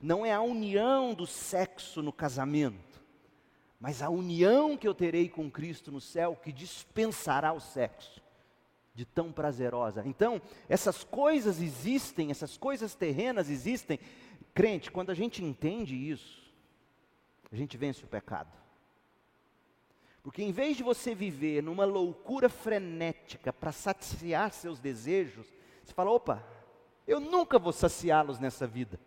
Não é a união do sexo no casamento, mas a união que eu terei com Cristo no céu, que dispensará o sexo de tão prazerosa. Então, essas coisas existem, essas coisas terrenas existem. Crente, quando a gente entende isso, a gente vence o pecado. Porque em vez de você viver numa loucura frenética para saciar seus desejos, você fala, opa, eu nunca vou saciá-los nessa vida.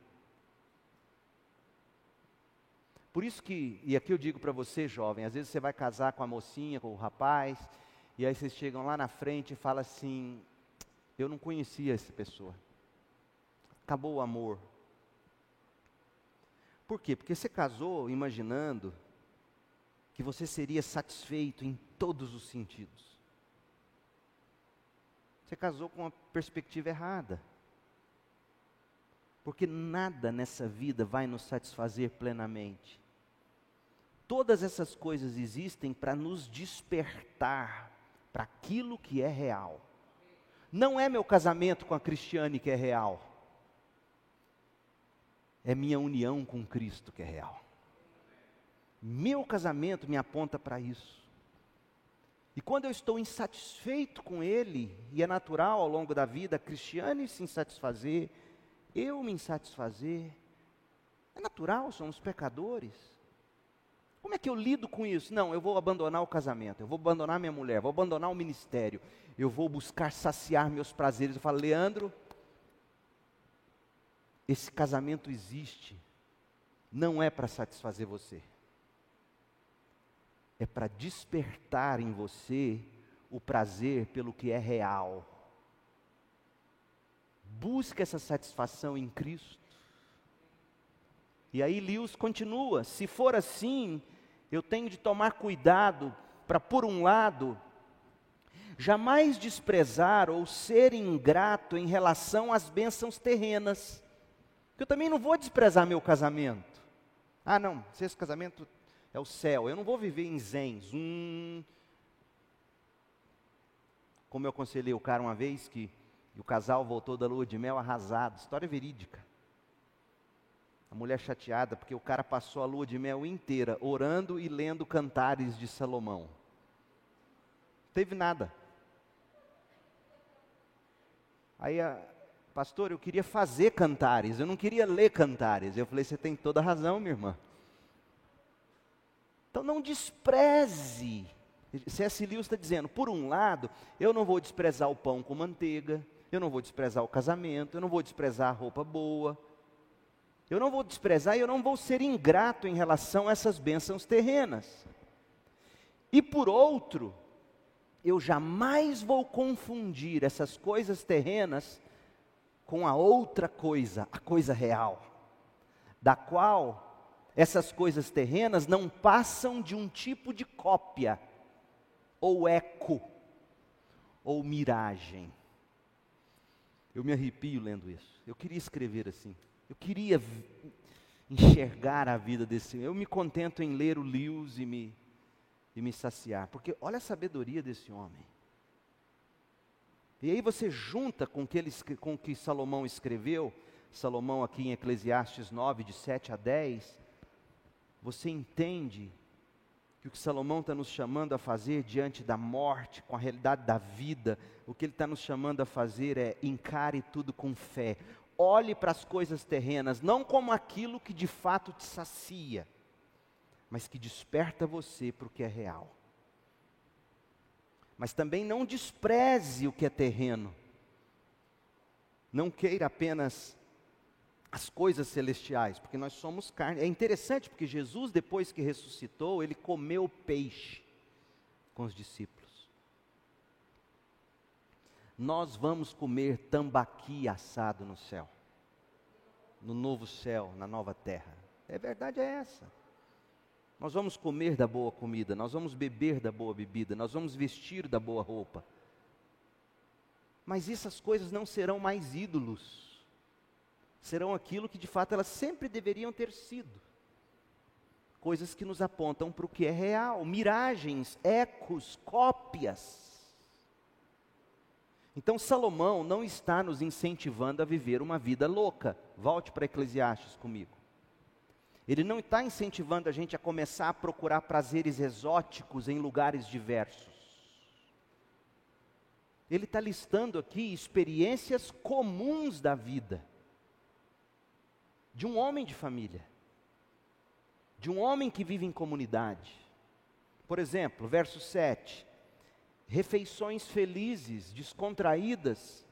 Por isso que, e aqui eu digo para você jovem, às vezes você vai casar com a mocinha, com o rapaz, e aí vocês chegam lá na frente e falam assim, eu não conhecia essa pessoa, acabou o amor. Por quê? Porque você casou imaginando que você seria satisfeito em todos os sentidos. Você casou com uma perspectiva errada. Porque nada nessa vida vai nos satisfazer plenamente. Todas essas coisas existem para nos despertar para aquilo que é real. Não é meu casamento com a Cristiane que é real. É minha união com Cristo que é real. Meu casamento me aponta para isso. E quando eu estou insatisfeito com ele, e é natural ao longo da vida a Cristiane se insatisfazer, eu me insatisfazer, é natural, somos pecadores. Como é que eu lido com isso? Não, eu vou abandonar o casamento, eu vou abandonar minha mulher, vou abandonar o ministério, eu vou buscar saciar meus prazeres. Eu falo, Leandro, esse casamento existe, não é para satisfazer você, é para despertar em você o prazer pelo que é real. Busca essa satisfação em Cristo. E aí Lewis continua, se for assim, eu tenho de tomar cuidado para, por um lado, jamais desprezar ou ser ingrato em relação às bênçãos terrenas. Porque eu também não vou desprezar meu casamento. Ah não, se esse casamento é o céu, eu não vou viver em zens. Como eu aconselhei o cara uma vez que, e o casal voltou da lua de mel arrasado, história verídica. A mulher chateada, porque o cara passou a lua de mel inteira, orando e lendo cantares de Salomão. Não teve nada. Aí, pastor, eu queria fazer cantares, eu não queria ler cantares. Eu falei, você tem toda a razão, minha irmã. Então não despreze. C.S. Lewis está dizendo, por um lado, eu não vou desprezar o pão com manteiga, eu não vou desprezar o casamento, eu não vou desprezar a roupa boa, eu não vou desprezar e eu não vou ser ingrato em relação a essas bênçãos terrenas. E por outro, eu jamais vou confundir essas coisas terrenas com a outra coisa, a coisa real, da qual essas coisas terrenas não passam de um tipo de cópia, ou eco, ou miragem. Eu me arrepio lendo isso. Eu queria escrever assim. Eu queria enxergar a vida desse. Eu me contento em ler o Lewis e me saciar. Porque olha a sabedoria desse homem. E aí você junta com o que Salomão escreveu, Salomão aqui em Eclesiastes 9, de 7 a 10, você entende que o que Salomão está nos chamando a fazer diante da morte, com a realidade da vida, o que ele está nos chamando a fazer é encare tudo com fé. Olhe para as coisas terrenas, não como aquilo que de fato te sacia, mas que desperta você para o que é real. Mas também não despreze o que é terreno. Não queira apenas as coisas celestiais, porque nós somos carne. É interessante porque Jesus, depois que ressuscitou, ele comeu peixe com os discípulos. Nós vamos comer tambaqui assado no céu, no novo céu, na nova terra. A verdade é essa. Nós vamos comer da boa comida, nós vamos beber da boa bebida, nós vamos vestir da boa roupa. Mas essas coisas não serão mais ídolos. Serão aquilo que de fato elas sempre deveriam ter sido. Coisas que nos apontam para o que é real, miragens, ecos, cópias. Então Salomão não está nos incentivando a viver uma vida louca. Volte para Eclesiastes comigo. Ele não está incentivando a gente a começar a procurar prazeres exóticos em lugares diversos. Ele está listando aqui experiências comuns da vida. De um homem de família, de um homem que vive em comunidade. Por exemplo, verso 7, refeições felizes, descontraídas,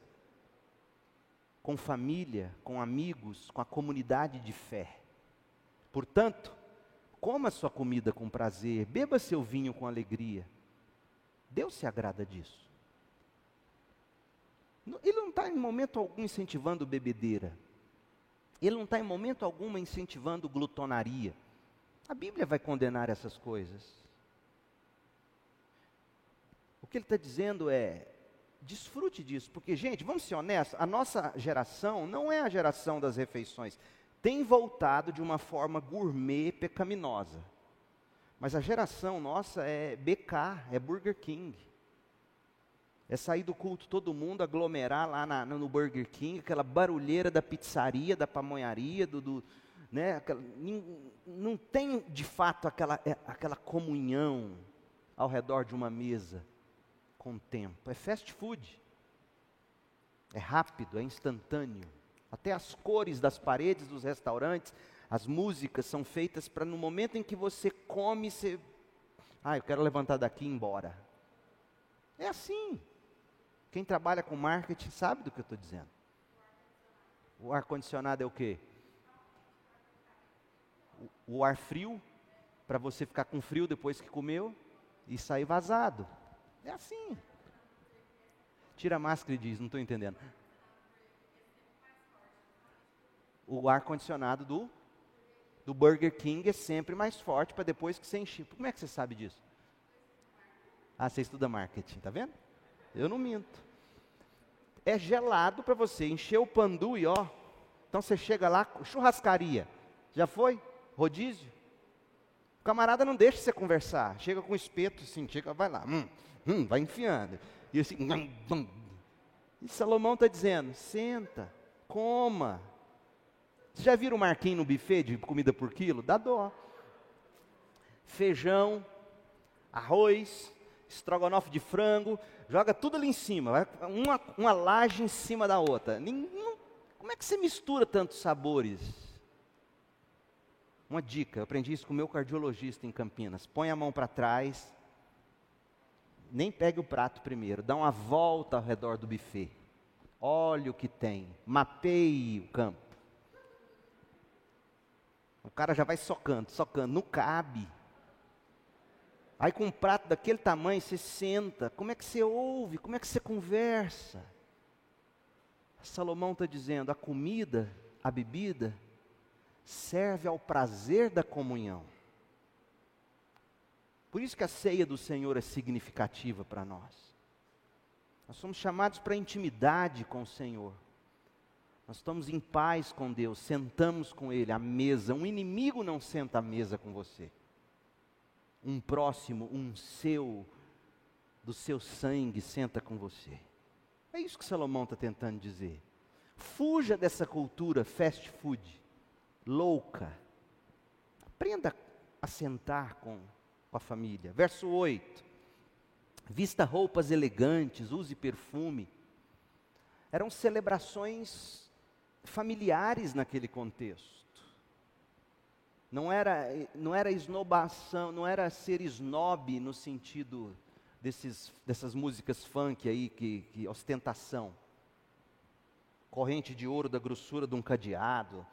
com família, com amigos, com a comunidade de fé. Portanto, coma sua comida com prazer, beba seu vinho com alegria. Deus se agrada disso. Ele não está em momento algum incentivando bebedeira. Ele não está em momento algum incentivando glutonaria. A Bíblia vai condenar essas coisas. O que ele está dizendo é, desfrute disso, porque gente, vamos ser honestos, a nossa geração não é a geração das refeições. Tem voltado de uma forma gourmet pecaminosa. Mas a geração nossa é BK, é Burger King. É sair do culto todo mundo, aglomerar lá no Burger King, aquela barulheira da pizzaria, da pamonharia, não tem de fato aquela comunhão ao redor de uma mesa com o tempo. É fast food, é rápido, é instantâneo. Até as cores das paredes dos restaurantes, as músicas são feitas para no momento em que você come, você... eu quero levantar daqui e ir embora. É assim. Quem trabalha com marketing sabe do que eu estou dizendo. O ar-condicionado é o quê? O ar frio, para você ficar com frio depois que comeu e sair vazado. É assim. Tira a máscara e diz, não estou entendendo. O ar-condicionado do Burger King é sempre mais forte para depois que você encher. Como é que você sabe disso? Você estuda marketing, tá vendo? Eu não minto. É gelado para você encher o pandu e ó. Então você chega lá, churrascaria. Já foi? Rodízio? O camarada não deixa você conversar. Chega com espeto, assim, chega, vai lá. Vai enfiando. E assim. E Salomão está dizendo, senta, coma. Você já viram o Marquinhos no buffet de comida por quilo? Dá dó. Feijão, arroz, estrogonofe de frango, joga tudo ali em cima, uma laje em cima da outra. Como é que você mistura tantos sabores? Uma dica, eu aprendi isso com o meu cardiologista em Campinas. Põe a mão para trás, nem pegue o prato primeiro, dá uma volta ao redor do buffet. Olha o que tem, mapeie o campo. O cara já vai socando, não cabe. Aí com um prato daquele tamanho, você senta, como é que você ouve, como é que você conversa? Salomão está dizendo, a comida, a bebida, serve ao prazer da comunhão. Por isso que a ceia do Senhor é significativa para nós. Nós somos chamados para intimidade com o Senhor. Nós estamos em paz com Deus, sentamos com Ele à mesa. Um inimigo não senta à mesa com você. Um próximo, do seu sangue, senta com você. É isso que Salomão está tentando dizer. Fuja dessa cultura fast food, louca. Aprenda a sentar com a família. Verso 8. Vista roupas elegantes, use perfume. Eram celebrações familiares naquele contexto. Não era esnobação, não era ser snob no sentido dessas músicas funk aí, que ostentação. Corrente de ouro da grossura de um cadeado.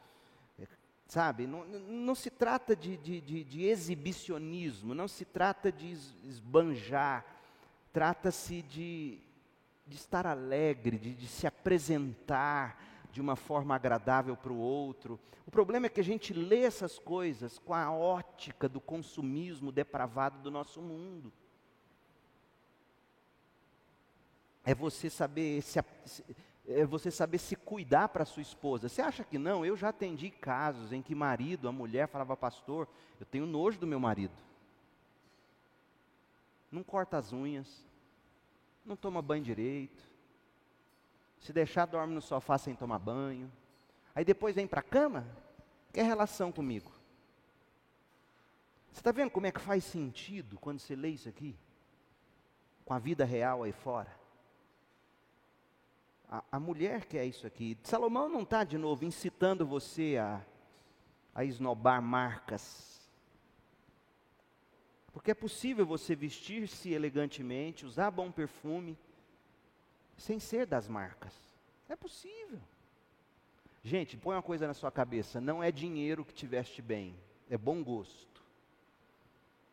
Sabe, não se trata de exibicionismo, não se trata de esbanjar, trata-se de estar alegre, de se apresentar de uma forma agradável para o outro. O problema é que a gente lê essas coisas com a ótica do consumismo depravado do nosso mundo. É você saber se cuidar para sua esposa. Você acha que não? Eu já atendi casos em que a mulher falava: pastor, eu tenho nojo do meu marido. Não corta as unhas, não toma banho direito, se deixar dorme no sofá sem tomar banho, aí depois vem para a cama, quer relação comigo. Você está vendo como é que faz sentido quando você lê isso aqui? Com a vida real aí fora. A mulher quer isso aqui. Salomão não está, de novo, incitando você a esnobar marcas. Porque é possível você vestir-se elegantemente, usar bom perfume, sem ser das marcas. É possível. Gente, põe uma coisa na sua cabeça. Não é dinheiro que te veste bem. É bom gosto.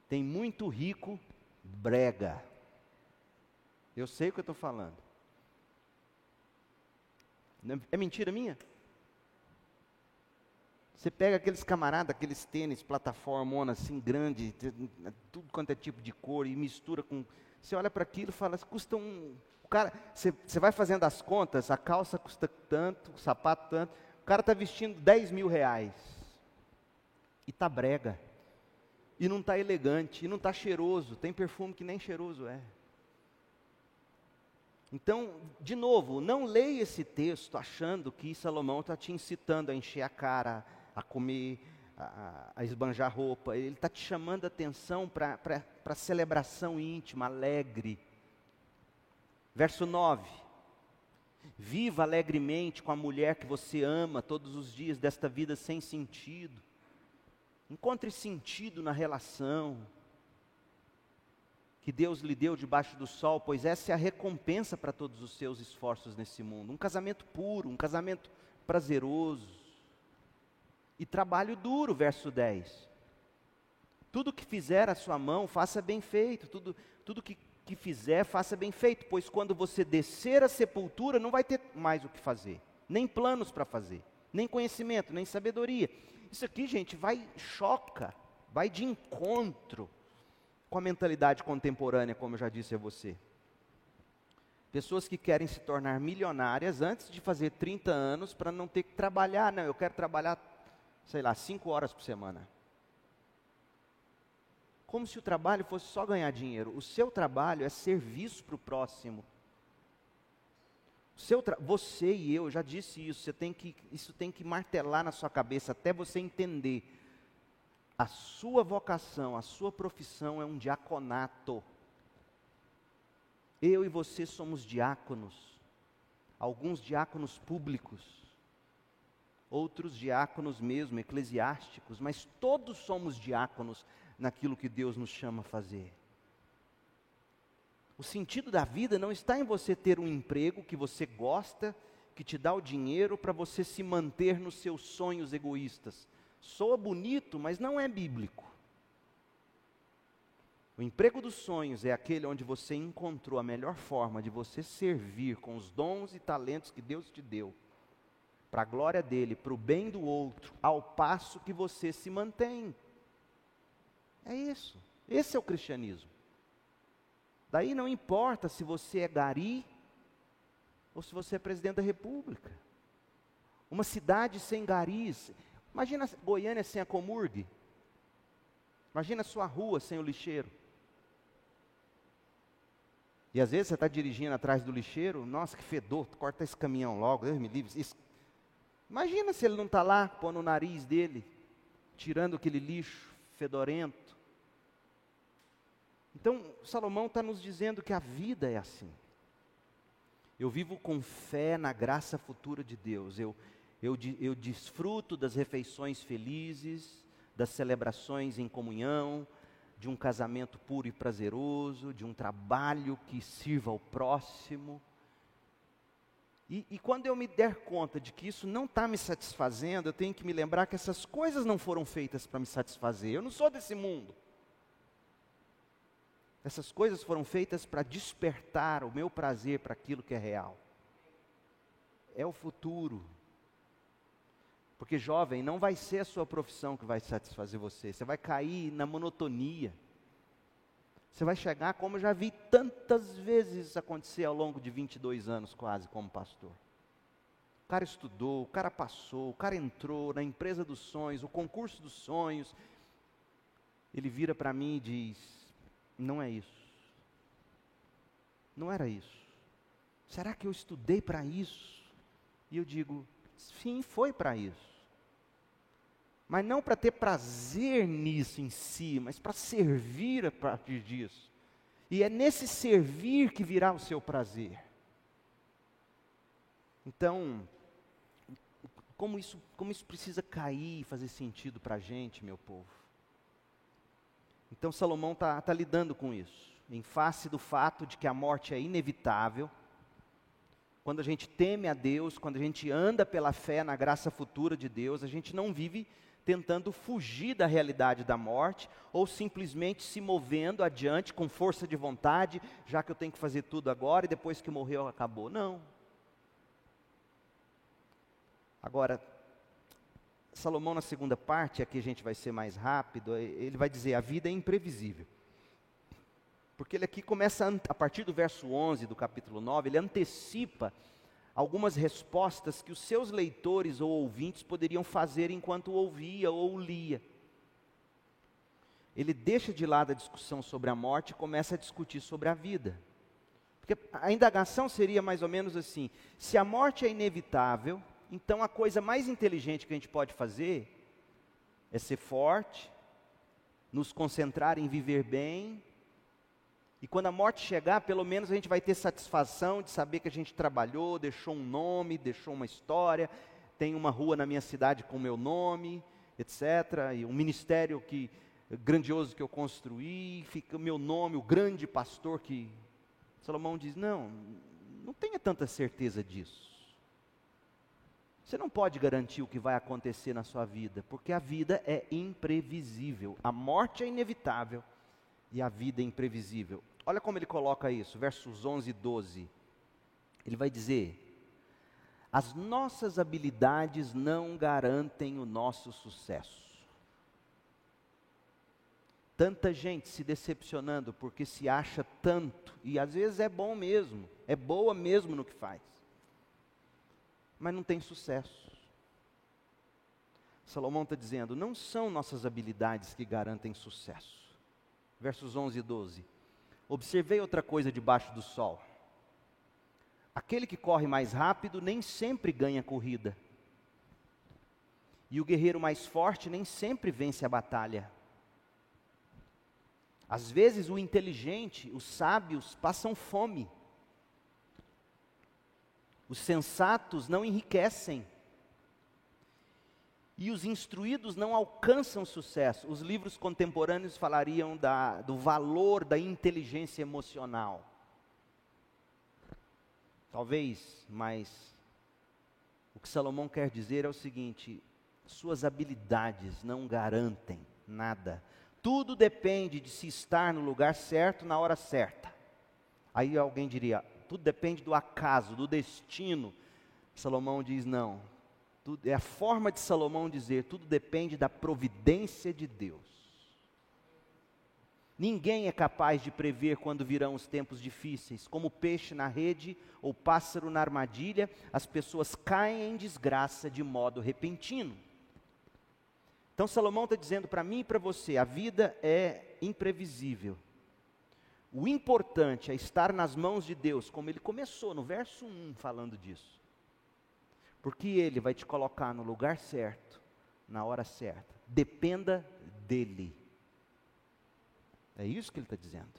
Tem muito rico, brega. Eu sei o que eu estou falando. É mentira minha? Você pega aqueles camaradas, aqueles tênis, plataforma assim, grande, tudo quanto é tipo de cor, e mistura com... Você olha para aquilo e fala, custa um... O cara, você vai fazendo as contas, a calça custa tanto, o sapato tanto, o cara está vestindo 10 mil reais. E está brega. E não está elegante, e não está cheiroso, tem perfume que nem cheiroso é. Então, de novo, não leia esse texto achando que Salomão está te incitando a encher a cara, a comer, a esbanjar roupa. Ele está te chamando a atenção para a celebração íntima, alegre. Verso 9. Viva alegremente com a mulher que você ama todos os dias desta vida sem sentido. Encontre sentido na relação que Deus lhe deu debaixo do sol, pois essa é a recompensa para todos os seus esforços nesse mundo. Um casamento puro, um casamento prazeroso. E trabalho duro, verso 10. Tudo que fizer a sua mão, faça bem feito. Tudo que fizer, faça bem feito, pois quando você descer à sepultura, não vai ter mais o que fazer. Nem planos para fazer, nem conhecimento, nem sabedoria. Isso aqui, gente, vai de encontro com a mentalidade contemporânea, como eu já disse a você. Pessoas que querem se tornar milionárias antes de fazer 30 anos para não ter que trabalhar. Não, eu quero trabalhar, 5 horas por semana. Como se o trabalho fosse só ganhar dinheiro. O seu trabalho é serviço para o próximo. Você e eu já disse isso, isso tem que martelar na sua cabeça até você entender. A sua vocação, a sua profissão é um diaconato. Eu e você somos diáconos. Alguns diáconos públicos. Outros diáconos mesmo, eclesiásticos. Mas todos somos diáconos naquilo que Deus nos chama a fazer. O sentido da vida não está em você ter um emprego que você gosta, que te dá o dinheiro para você se manter nos seus sonhos egoístas. Soa bonito, mas não é bíblico. O emprego dos sonhos é aquele onde você encontrou a melhor forma de você servir com os dons e talentos que Deus te deu, para a glória dele, para o bem do outro, ao passo que você se mantém. É isso. Esse é o cristianismo. Daí não importa se você é gari ou se você é presidente da república. Uma cidade sem garis... Imagina Goiânia sem a Comurg. Imagina sua rua sem o lixeiro. E às vezes você está dirigindo atrás do lixeiro, nossa, que fedor, corta esse caminhão logo, Deus me livre. Isso. Imagina se ele não está lá, pondo o nariz dele, tirando aquele lixo fedorento. Então, Salomão está nos dizendo que a vida é assim. Eu vivo com fé na graça futura de Deus. Eu desfruto das refeições felizes, das celebrações em comunhão, de um casamento puro e prazeroso, de um trabalho que sirva ao próximo. E quando eu me der conta de que isso não está me satisfazendo, eu tenho que me lembrar que essas coisas não foram feitas para me satisfazer. Eu não sou desse mundo. Essas coisas foram feitas para despertar o meu prazer para aquilo que é real. É o futuro. Porque, jovem, não vai ser a sua profissão que vai satisfazer você. Você vai cair na monotonia. Você vai chegar, como eu já vi tantas vezes isso acontecer ao longo de 22 anos quase, como pastor. O cara estudou, o cara passou, o cara entrou na empresa dos sonhos, o concurso dos sonhos. Ele vira para mim e diz, não é isso. Não era isso. Será que eu estudei para isso? E eu digo, sim, foi para isso. Mas não para ter prazer nisso em si, mas para servir a partir disso. E é nesse servir que virá o seu prazer. Então, como isso precisa cair e fazer sentido para a gente, meu povo? Então, Salomão está lidando com isso. Em face do fato de que a morte é inevitável, quando a gente teme a Deus, quando a gente anda pela fé na graça futura de Deus, a gente não vive tentando fugir da realidade da morte, ou simplesmente se movendo adiante com força de vontade, já que eu tenho que fazer tudo agora e depois que morreu acabou. Não. Agora, Salomão na segunda parte, aqui a gente vai ser mais rápido, ele vai dizer, a vida é imprevisível. Porque ele aqui começa, a partir do verso 11 do capítulo 9, ele antecipa algumas respostas que os seus leitores ou ouvintes poderiam fazer enquanto ouvia ou lia. Ele deixa de lado a discussão sobre a morte e começa a discutir sobre a vida. Porque a indagação seria mais ou menos assim, se a morte é inevitável, então a coisa mais inteligente que a gente pode fazer é ser forte, nos concentrar em viver bem. E quando a morte chegar, pelo menos a gente vai ter satisfação de saber que a gente trabalhou, deixou um nome, deixou uma história, tem uma rua na minha cidade com o meu nome, etc. E um ministério grandioso que eu construí, fica o meu nome, o grande pastor que... Salomão diz, não tenha tanta certeza disso. Você não pode garantir o que vai acontecer na sua vida, porque a vida é imprevisível, a morte é inevitável. E a vida é imprevisível. Olha como ele coloca isso, versos 11 e 12. Ele vai dizer, as nossas habilidades não garantem o nosso sucesso. Tanta gente se decepcionando porque se acha tanto, e às vezes é bom mesmo, é boa mesmo no que faz, mas não tem sucesso. Salomão está dizendo, não são nossas habilidades que garantem sucesso. Versos 11 e 12. Observei outra coisa debaixo do sol. Aquele que corre mais rápido nem sempre ganha corrida. E o guerreiro mais forte nem sempre vence a batalha. Às vezes o inteligente, os sábios, passam fome. Os sensatos não enriquecem. E os instruídos não alcançam sucesso. Os livros contemporâneos falariam do valor da inteligência emocional. Talvez, mas o que Salomão quer dizer é o seguinte, suas habilidades não garantem nada. Tudo depende de se estar no lugar certo, na hora certa. Aí alguém diria, tudo depende do acaso, do destino. Salomão diz, não. É a forma de Salomão dizer, tudo depende da providência de Deus. Ninguém é capaz de prever quando virão os tempos difíceis. Como peixe na rede ou pássaro na armadilha, as pessoas caem em desgraça de modo repentino. Então Salomão está dizendo para mim e para você, a vida é imprevisível. O importante é estar nas mãos de Deus, como ele começou no verso 1 falando disso. Porque ele vai te colocar no lugar certo, na hora certa. Dependa dele. É isso que ele está dizendo.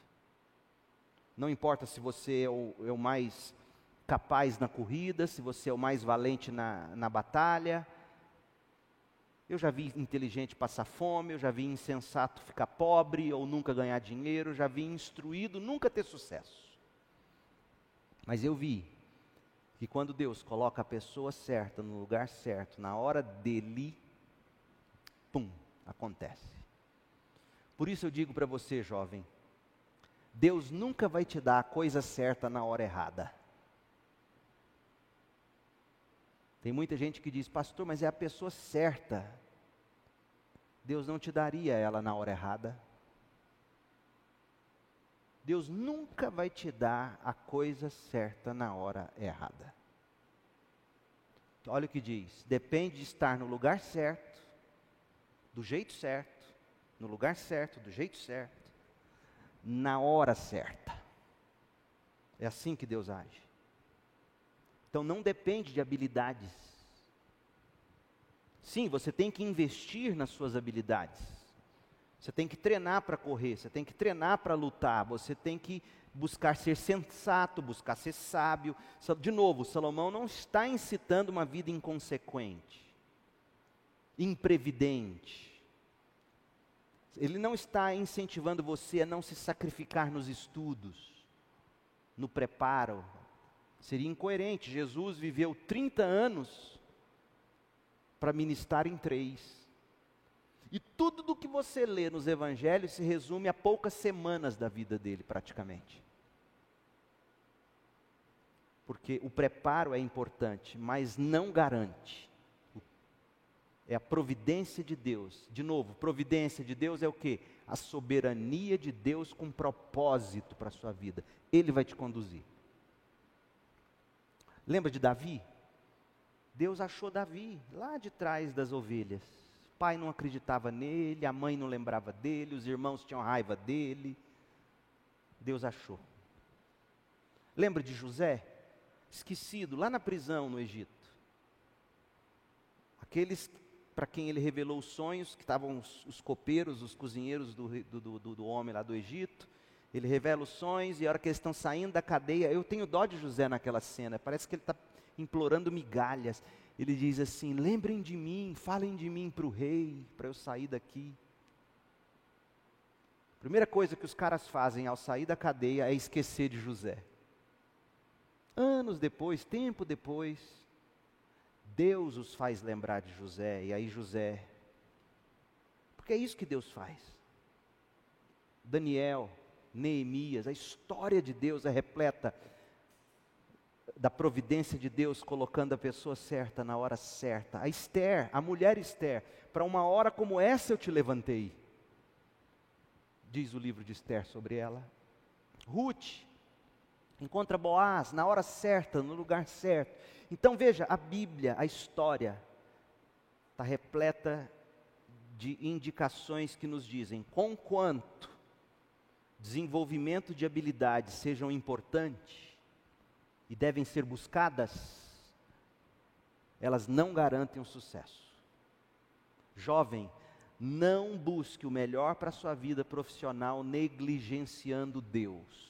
Não importa se você é o mais capaz na corrida, se você é o mais valente na batalha. Eu já vi inteligente passar fome, eu já vi insensato ficar pobre ou nunca ganhar dinheiro, já vi instruído nunca ter sucesso. Mas eu vi que quando Deus coloca a pessoa certa, no lugar certo, na hora dele, pum, acontece. Por isso eu digo para você, jovem, Deus nunca vai te dar a coisa certa na hora errada. Tem muita gente que diz, pastor, mas é a pessoa certa. Deus não te daria ela na hora errada. Deus nunca vai te dar a coisa certa na hora errada. Olha o que diz, depende de estar no lugar certo, do jeito certo, no lugar certo, do jeito certo, na hora certa. É assim que Deus age. Então não depende de habilidades. Sim, você tem que investir nas suas habilidades. Você tem que treinar para correr, você tem que treinar para lutar, você tem que buscar ser sensato, buscar ser sábio. De novo, Salomão não está incitando uma vida inconsequente, imprevidente. Ele não está incentivando você a não se sacrificar nos estudos, no preparo. Seria incoerente, Jesus viveu 30 anos para ministrar em 3. E tudo do que você lê nos evangelhos se resume a poucas semanas da vida dele praticamente. Porque o preparo é importante, mas não garante. É a providência de Deus. De novo, providência de Deus é o quê? A soberania de Deus com propósito para a sua vida. Ele vai te conduzir. Lembra de Davi? Deus achou Davi lá de trás das ovelhas. O pai não acreditava nele, a mãe não lembrava dele, os irmãos tinham raiva dele. Deus achou. Lembra de José? Esquecido, lá na prisão no Egito. Aqueles para quem ele revelou os sonhos, que estavam os copeiros, os cozinheiros do homem lá do Egito. Ele revela os sonhos e a hora que eles estão saindo da cadeia, eu tenho dó de José naquela cena, parece que ele está implorando migalhas. Ele diz assim, lembrem de mim, falem de mim para o rei, para eu sair daqui. A primeira coisa que os caras fazem ao sair da cadeia é esquecer de José. Anos depois, tempo depois, Deus os faz lembrar de José, e aí José, porque é isso que Deus faz. Daniel, Neemias, a história de Deus é repleta da providência de Deus colocando a pessoa certa na hora certa. A Esther, a mulher Esther, para uma hora como essa eu te levantei, diz o livro de Esther sobre ela. Ruth encontra Boaz na hora certa, no lugar certo. Então veja, a Bíblia, a história, está repleta de indicações que nos dizem conquanto desenvolvimento de habilidades sejam importantes e devem ser buscadas, elas não garantem o sucesso. Jovem, não busque o melhor para a sua vida profissional negligenciando Deus.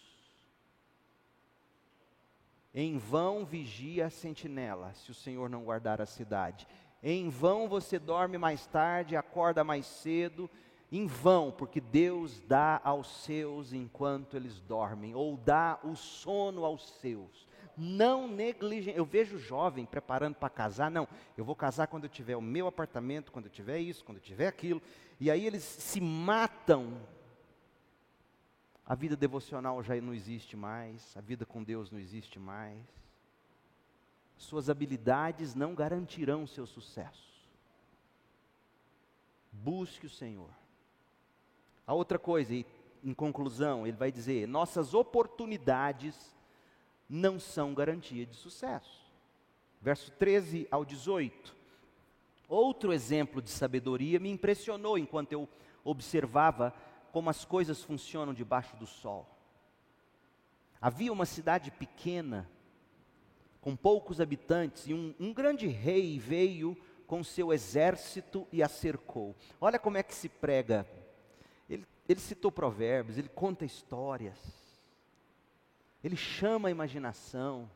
Em vão vigia a sentinela, se o Senhor não guardar a cidade. Em vão você dorme mais tarde, acorda mais cedo. Em vão, porque Deus dá aos seus enquanto eles dormem, ou dá o sono aos seus. Não negligem. Eu vejo jovem preparando para casar, não, eu vou casar quando eu tiver o meu apartamento, quando eu tiver isso, quando eu tiver aquilo. E aí eles se matam. A vida devocional já não existe mais, a vida com Deus não existe mais. Suas habilidades não garantirão seu sucesso. Busque o Senhor. A outra coisa, e em conclusão, ele vai dizer, nossas oportunidades não são garantia de sucesso. Verso 13 ao 18. Outro exemplo de sabedoria me impressionou enquanto eu observava como as coisas funcionam debaixo do sol. Havia uma cidade pequena, com poucos habitantes, e um grande rei veio com seu exército e a cercou. Olha como é que se prega. Ele citou provérbios, ele conta histórias, ele chama a imaginação.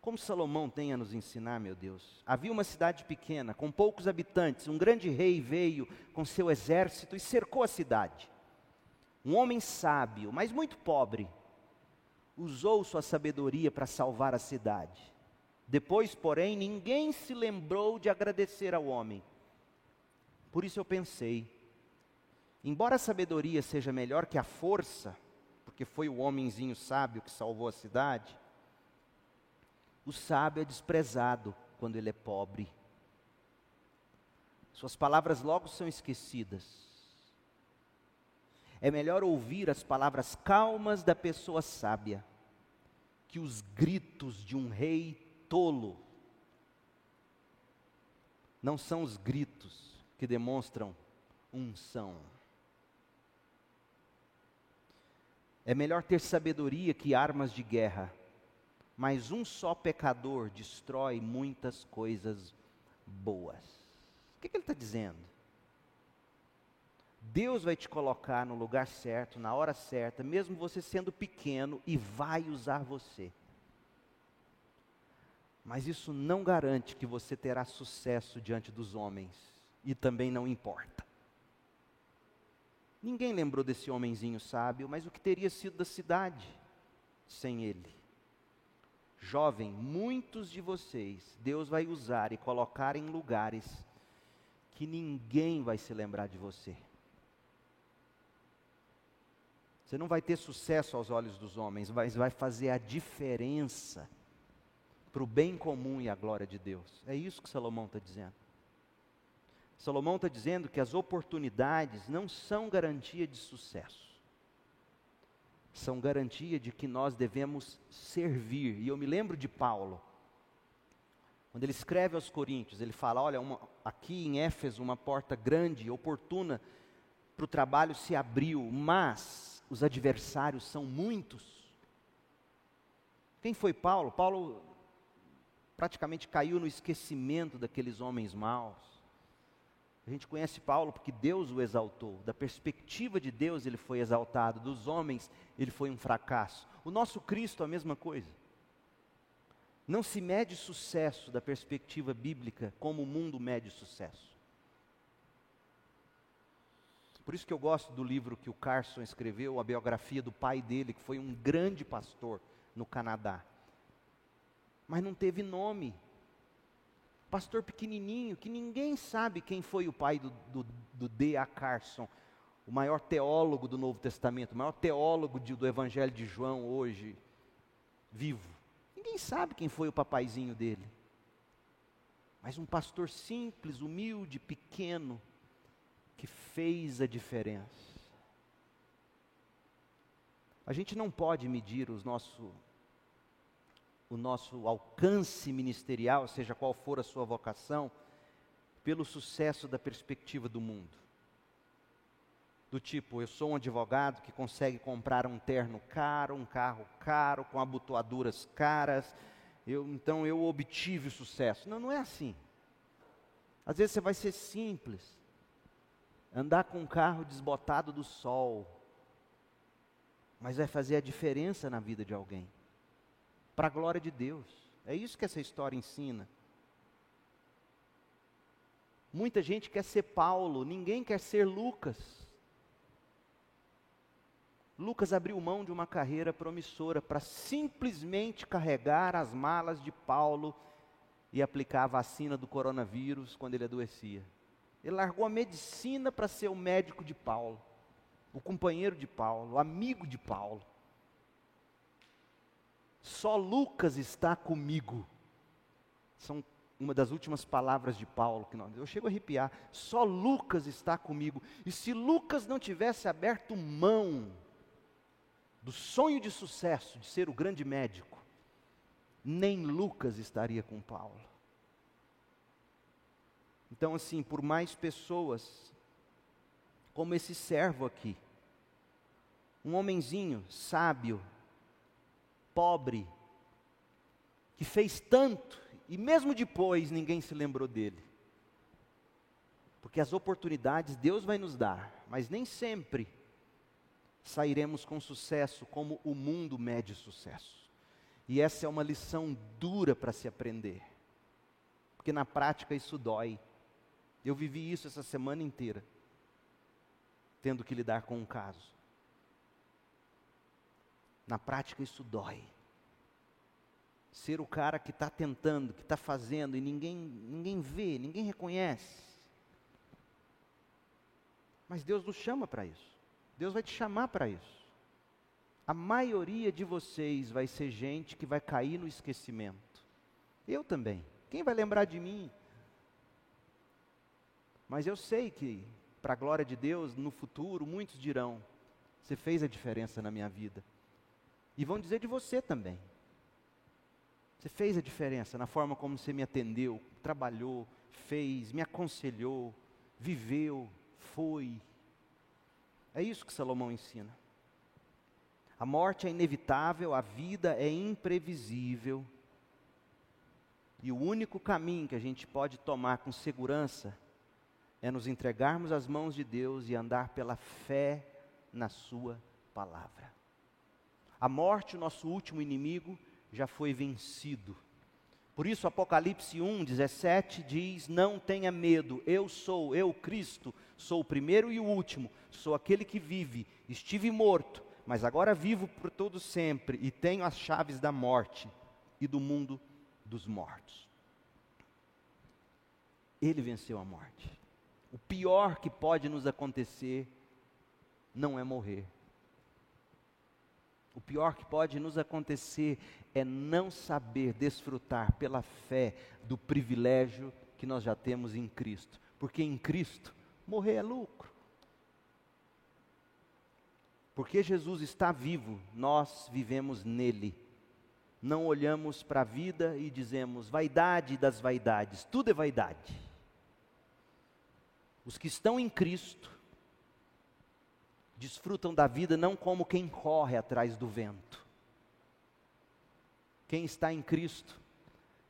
Como Salomão tem a nos ensinar, meu Deus. Havia uma cidade pequena, com poucos habitantes, um grande rei veio com seu exército e cercou a cidade. Um homem sábio, mas muito pobre, usou sua sabedoria para salvar a cidade. Depois, porém, ninguém se lembrou de agradecer ao homem. Por isso eu pensei, embora a sabedoria seja melhor que a força, porque foi o homenzinho sábio que salvou a cidade, o sábio é desprezado quando ele é pobre. Suas palavras logo são esquecidas. É melhor ouvir as palavras calmas da pessoa sábia que os gritos de um rei tolo. Não são os gritos que demonstram unção. É melhor ter sabedoria que armas de guerra, mas um só pecador destrói muitas coisas boas. O que ele está dizendo? Deus vai te colocar no lugar certo, na hora certa, mesmo você sendo pequeno, e vai usar você. Mas isso não garante que você terá sucesso diante dos homens, e também não importa. Ninguém lembrou desse homenzinho sábio, mas o que teria sido da cidade sem ele? Jovem, muitos de vocês, Deus vai usar e colocar em lugares que ninguém vai se lembrar de você. Você não vai ter sucesso aos olhos dos homens, mas vai fazer a diferença para o bem comum e a glória de Deus. É isso que Salomão está dizendo. Salomão está dizendo que as oportunidades não são garantia de sucesso. São garantia de que nós devemos servir. E eu me lembro de Paulo. Quando ele escreve aos Coríntios, ele fala, olha, aqui em Éfeso uma porta grande, oportuna para o trabalho se abriu, mas os adversários são muitos. Quem foi Paulo? Paulo praticamente caiu no esquecimento daqueles homens maus. A gente conhece Paulo porque Deus o exaltou. Da perspectiva de Deus ele foi exaltado, dos homens ele foi um fracasso. O nosso Cristo é a mesma coisa. Não se mede sucesso da perspectiva bíblica como o mundo mede sucesso. Por isso que eu gosto do livro que o Carson escreveu, a biografia do pai dele, que foi um grande pastor no Canadá. Mas não teve nome. Pastor pequenininho, que ninguém sabe quem foi o pai do D.A. Carson, o maior teólogo do Novo Testamento, o maior teólogo do Evangelho de João hoje, vivo. Ninguém sabe quem foi o papaizinho dele. Mas um pastor simples, humilde, pequeno, que fez a diferença. A gente não pode medir o nosso alcance ministerial, seja qual for a sua vocação, pelo sucesso da perspectiva do mundo. Do tipo, eu sou um advogado que consegue comprar um terno caro, um carro caro, com abotoaduras caras, então eu obtive o sucesso. Não, não é assim. Às vezes você vai ser simples. Andar com um carro desbotado do sol, mas vai fazer a diferença na vida de alguém, para a glória de Deus. É isso que essa história ensina. Muita gente quer ser Paulo, ninguém quer ser Lucas. Lucas abriu mão de uma carreira promissora para simplesmente carregar as malas de Paulo e aplicar a vacina do coronavírus quando ele adoecia. Ele largou a medicina para ser o médico de Paulo, o companheiro de Paulo, o amigo de Paulo. Só Lucas está comigo. São uma das últimas palavras de Paulo, eu chego a arrepiar. Só Lucas está comigo. E se Lucas não tivesse aberto mão do sonho de sucesso, de ser o grande médico, nem Lucas estaria com Paulo. Então assim, por mais pessoas, como esse servo aqui, um homenzinho sábio, pobre, que fez tanto, e mesmo depois ninguém se lembrou dele. Porque as oportunidades Deus vai nos dar, mas nem sempre sairemos com sucesso como o mundo mede sucesso. E essa é uma lição dura para se aprender, porque na prática isso dói. Eu vivi isso essa semana inteira, tendo que lidar com um caso. Na prática isso dói. Ser o cara que está tentando, que está fazendo e ninguém vê, ninguém reconhece. Mas Deus nos chama para isso. Deus vai te chamar para isso. A maioria de vocês vai ser gente que vai cair no esquecimento. Eu também. Quem vai lembrar de mim? Mas eu sei que, para a glória de Deus, no futuro, muitos dirão: você fez a diferença na minha vida. E vão dizer de você também. Você fez a diferença na forma como você me atendeu, trabalhou, fez, me aconselhou, viveu, foi. É isso que Salomão ensina. A morte é inevitável, a vida é imprevisível. E o único caminho que a gente pode tomar com segurança é nos entregarmos às mãos de Deus e andar pela fé na sua palavra. A morte, o nosso último inimigo, já foi vencido. Por isso Apocalipse 1:17 diz: não tenha medo, eu sou, eu Cristo, sou o primeiro e o último, sou aquele que vive, estive morto, mas agora vivo por todo sempre e tenho as chaves da morte e do mundo dos mortos. Ele venceu a morte. O pior que pode nos acontecer não é morrer. O pior que pode nos acontecer é não saber desfrutar pela fé do privilégio que nós já temos em Cristo. Porque em Cristo, morrer é lucro. Porque Jesus está vivo, nós vivemos nele. Não olhamos para a vida e dizemos: vaidade das vaidades, tudo é vaidade. Os que estão em Cristo desfrutam da vida não como quem corre atrás do vento. Quem está em Cristo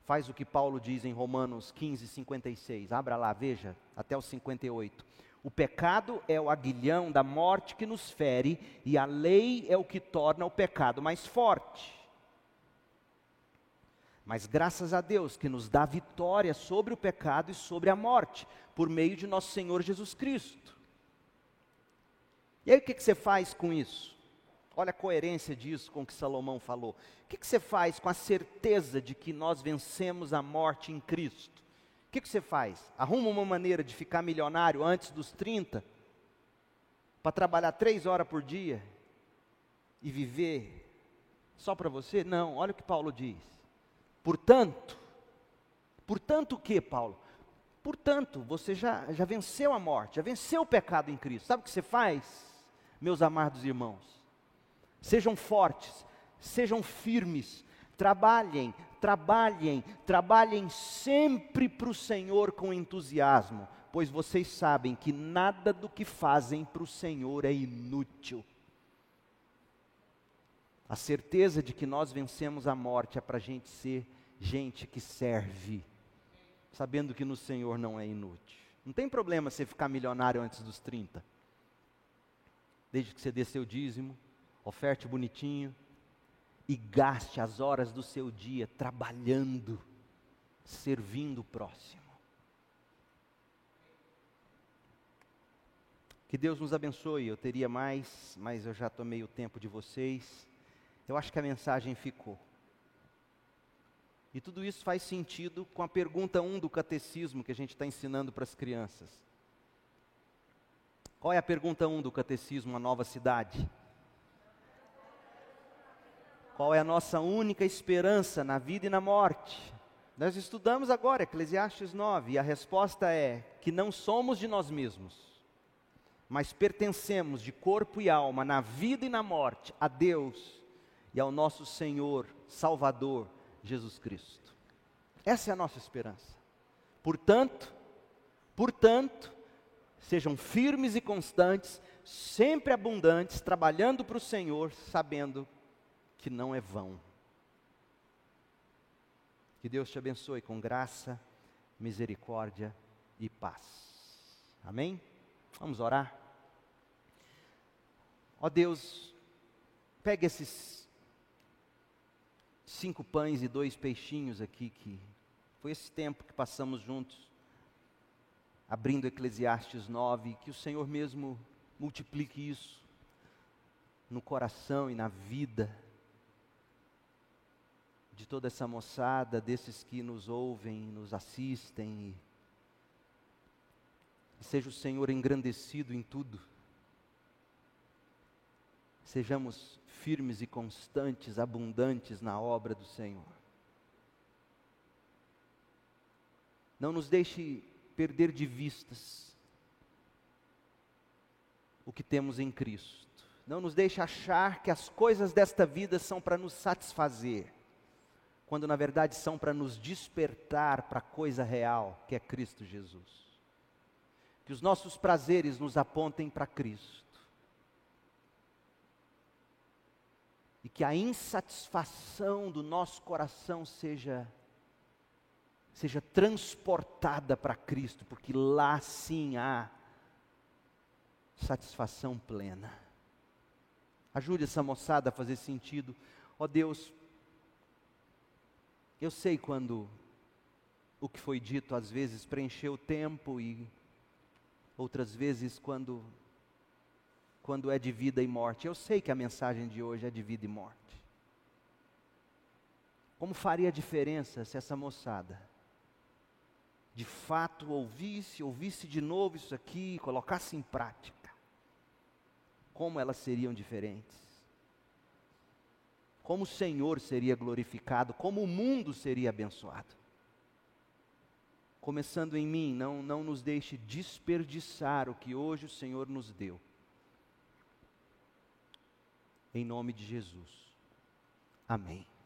faz o que Paulo diz em Romanos 15:56. Abra lá, veja, até o 58. O pecado é o aguilhão da morte que nos fere, e a lei é o que torna o pecado mais forte. Mas graças a Deus que nos dá vitória sobre o pecado e sobre a morte, por meio de nosso Senhor Jesus Cristo. E aí o que você faz com isso? Olha a coerência disso com o que Salomão falou. O que você faz com a certeza de que nós vencemos a morte em Cristo? O que você faz? Arruma uma maneira de ficar milionário antes dos 30? Para trabalhar 3 horas por dia? E viver só para você? Não, olha o que Paulo diz. Portanto o que, Paulo? Portanto, você já venceu a morte, já venceu o pecado em Cristo. Sabe o que você faz, meus amados irmãos? Sejam fortes, sejam firmes, trabalhem sempre para o Senhor com entusiasmo, pois vocês sabem que nada do que fazem para o Senhor é inútil. A certeza de que nós vencemos a morte é para a gente ser gente que serve, sabendo que no Senhor não é inútil. Não tem problema você ficar milionário antes dos 30. Desde que você dê seu dízimo, oferte bonitinho e gaste as horas do seu dia trabalhando, servindo o próximo. Que Deus nos abençoe. Eu teria mais, mas eu já tomei o tempo de vocês. Eu acho que a mensagem ficou. E tudo isso faz sentido com a pergunta 1 do Catecismo que a gente está ensinando para as crianças. Qual é a pergunta 1 do Catecismo, a Nova Cidade? Qual é a nossa única esperança na vida e na morte? Nós estudamos agora Eclesiastes 9 e a resposta é que não somos de nós mesmos, mas pertencemos de corpo e alma na vida e na morte a Deus e ao nosso Senhor, Salvador, Jesus Cristo. Essa é a nossa esperança. Portanto, sejam firmes e constantes, sempre abundantes, trabalhando para o Senhor, sabendo que não é vão. Que Deus te abençoe com graça, misericórdia e paz. Amém? Vamos orar? Ó Deus, pega esses 5 pães e 2 peixinhos aqui, que foi esse tempo que passamos juntos, abrindo Eclesiastes 9, que o Senhor mesmo multiplique isso no coração e na vida de toda essa moçada, desses que nos ouvem, nos assistem, e seja o Senhor engrandecido em tudo. Sejamos firmes e constantes, abundantes na obra do Senhor. Não nos deixe perder de vistas o que temos em Cristo. Não nos deixe achar que as coisas desta vida são para nos satisfazer, quando na verdade são para nos despertar para a coisa real, que é Cristo Jesus. Que os nossos prazeres nos apontem para Cristo. E que a insatisfação do nosso coração seja transportada para Cristo, porque lá sim há satisfação plena. Ajude essa moçada a fazer sentido. Ó Deus, eu sei quando o que foi dito às vezes preencheu o tempo e outras vezes quando é de vida e morte. Eu sei que a mensagem de hoje é de vida e morte. Como faria a diferença se essa moçada de fato ouvisse de novo isso aqui, colocasse em prática? Como elas seriam diferentes? Como o Senhor seria glorificado? Como o mundo seria abençoado? Começando em mim, não nos deixe desperdiçar o que hoje o Senhor nos deu. Em nome de Jesus. Amém.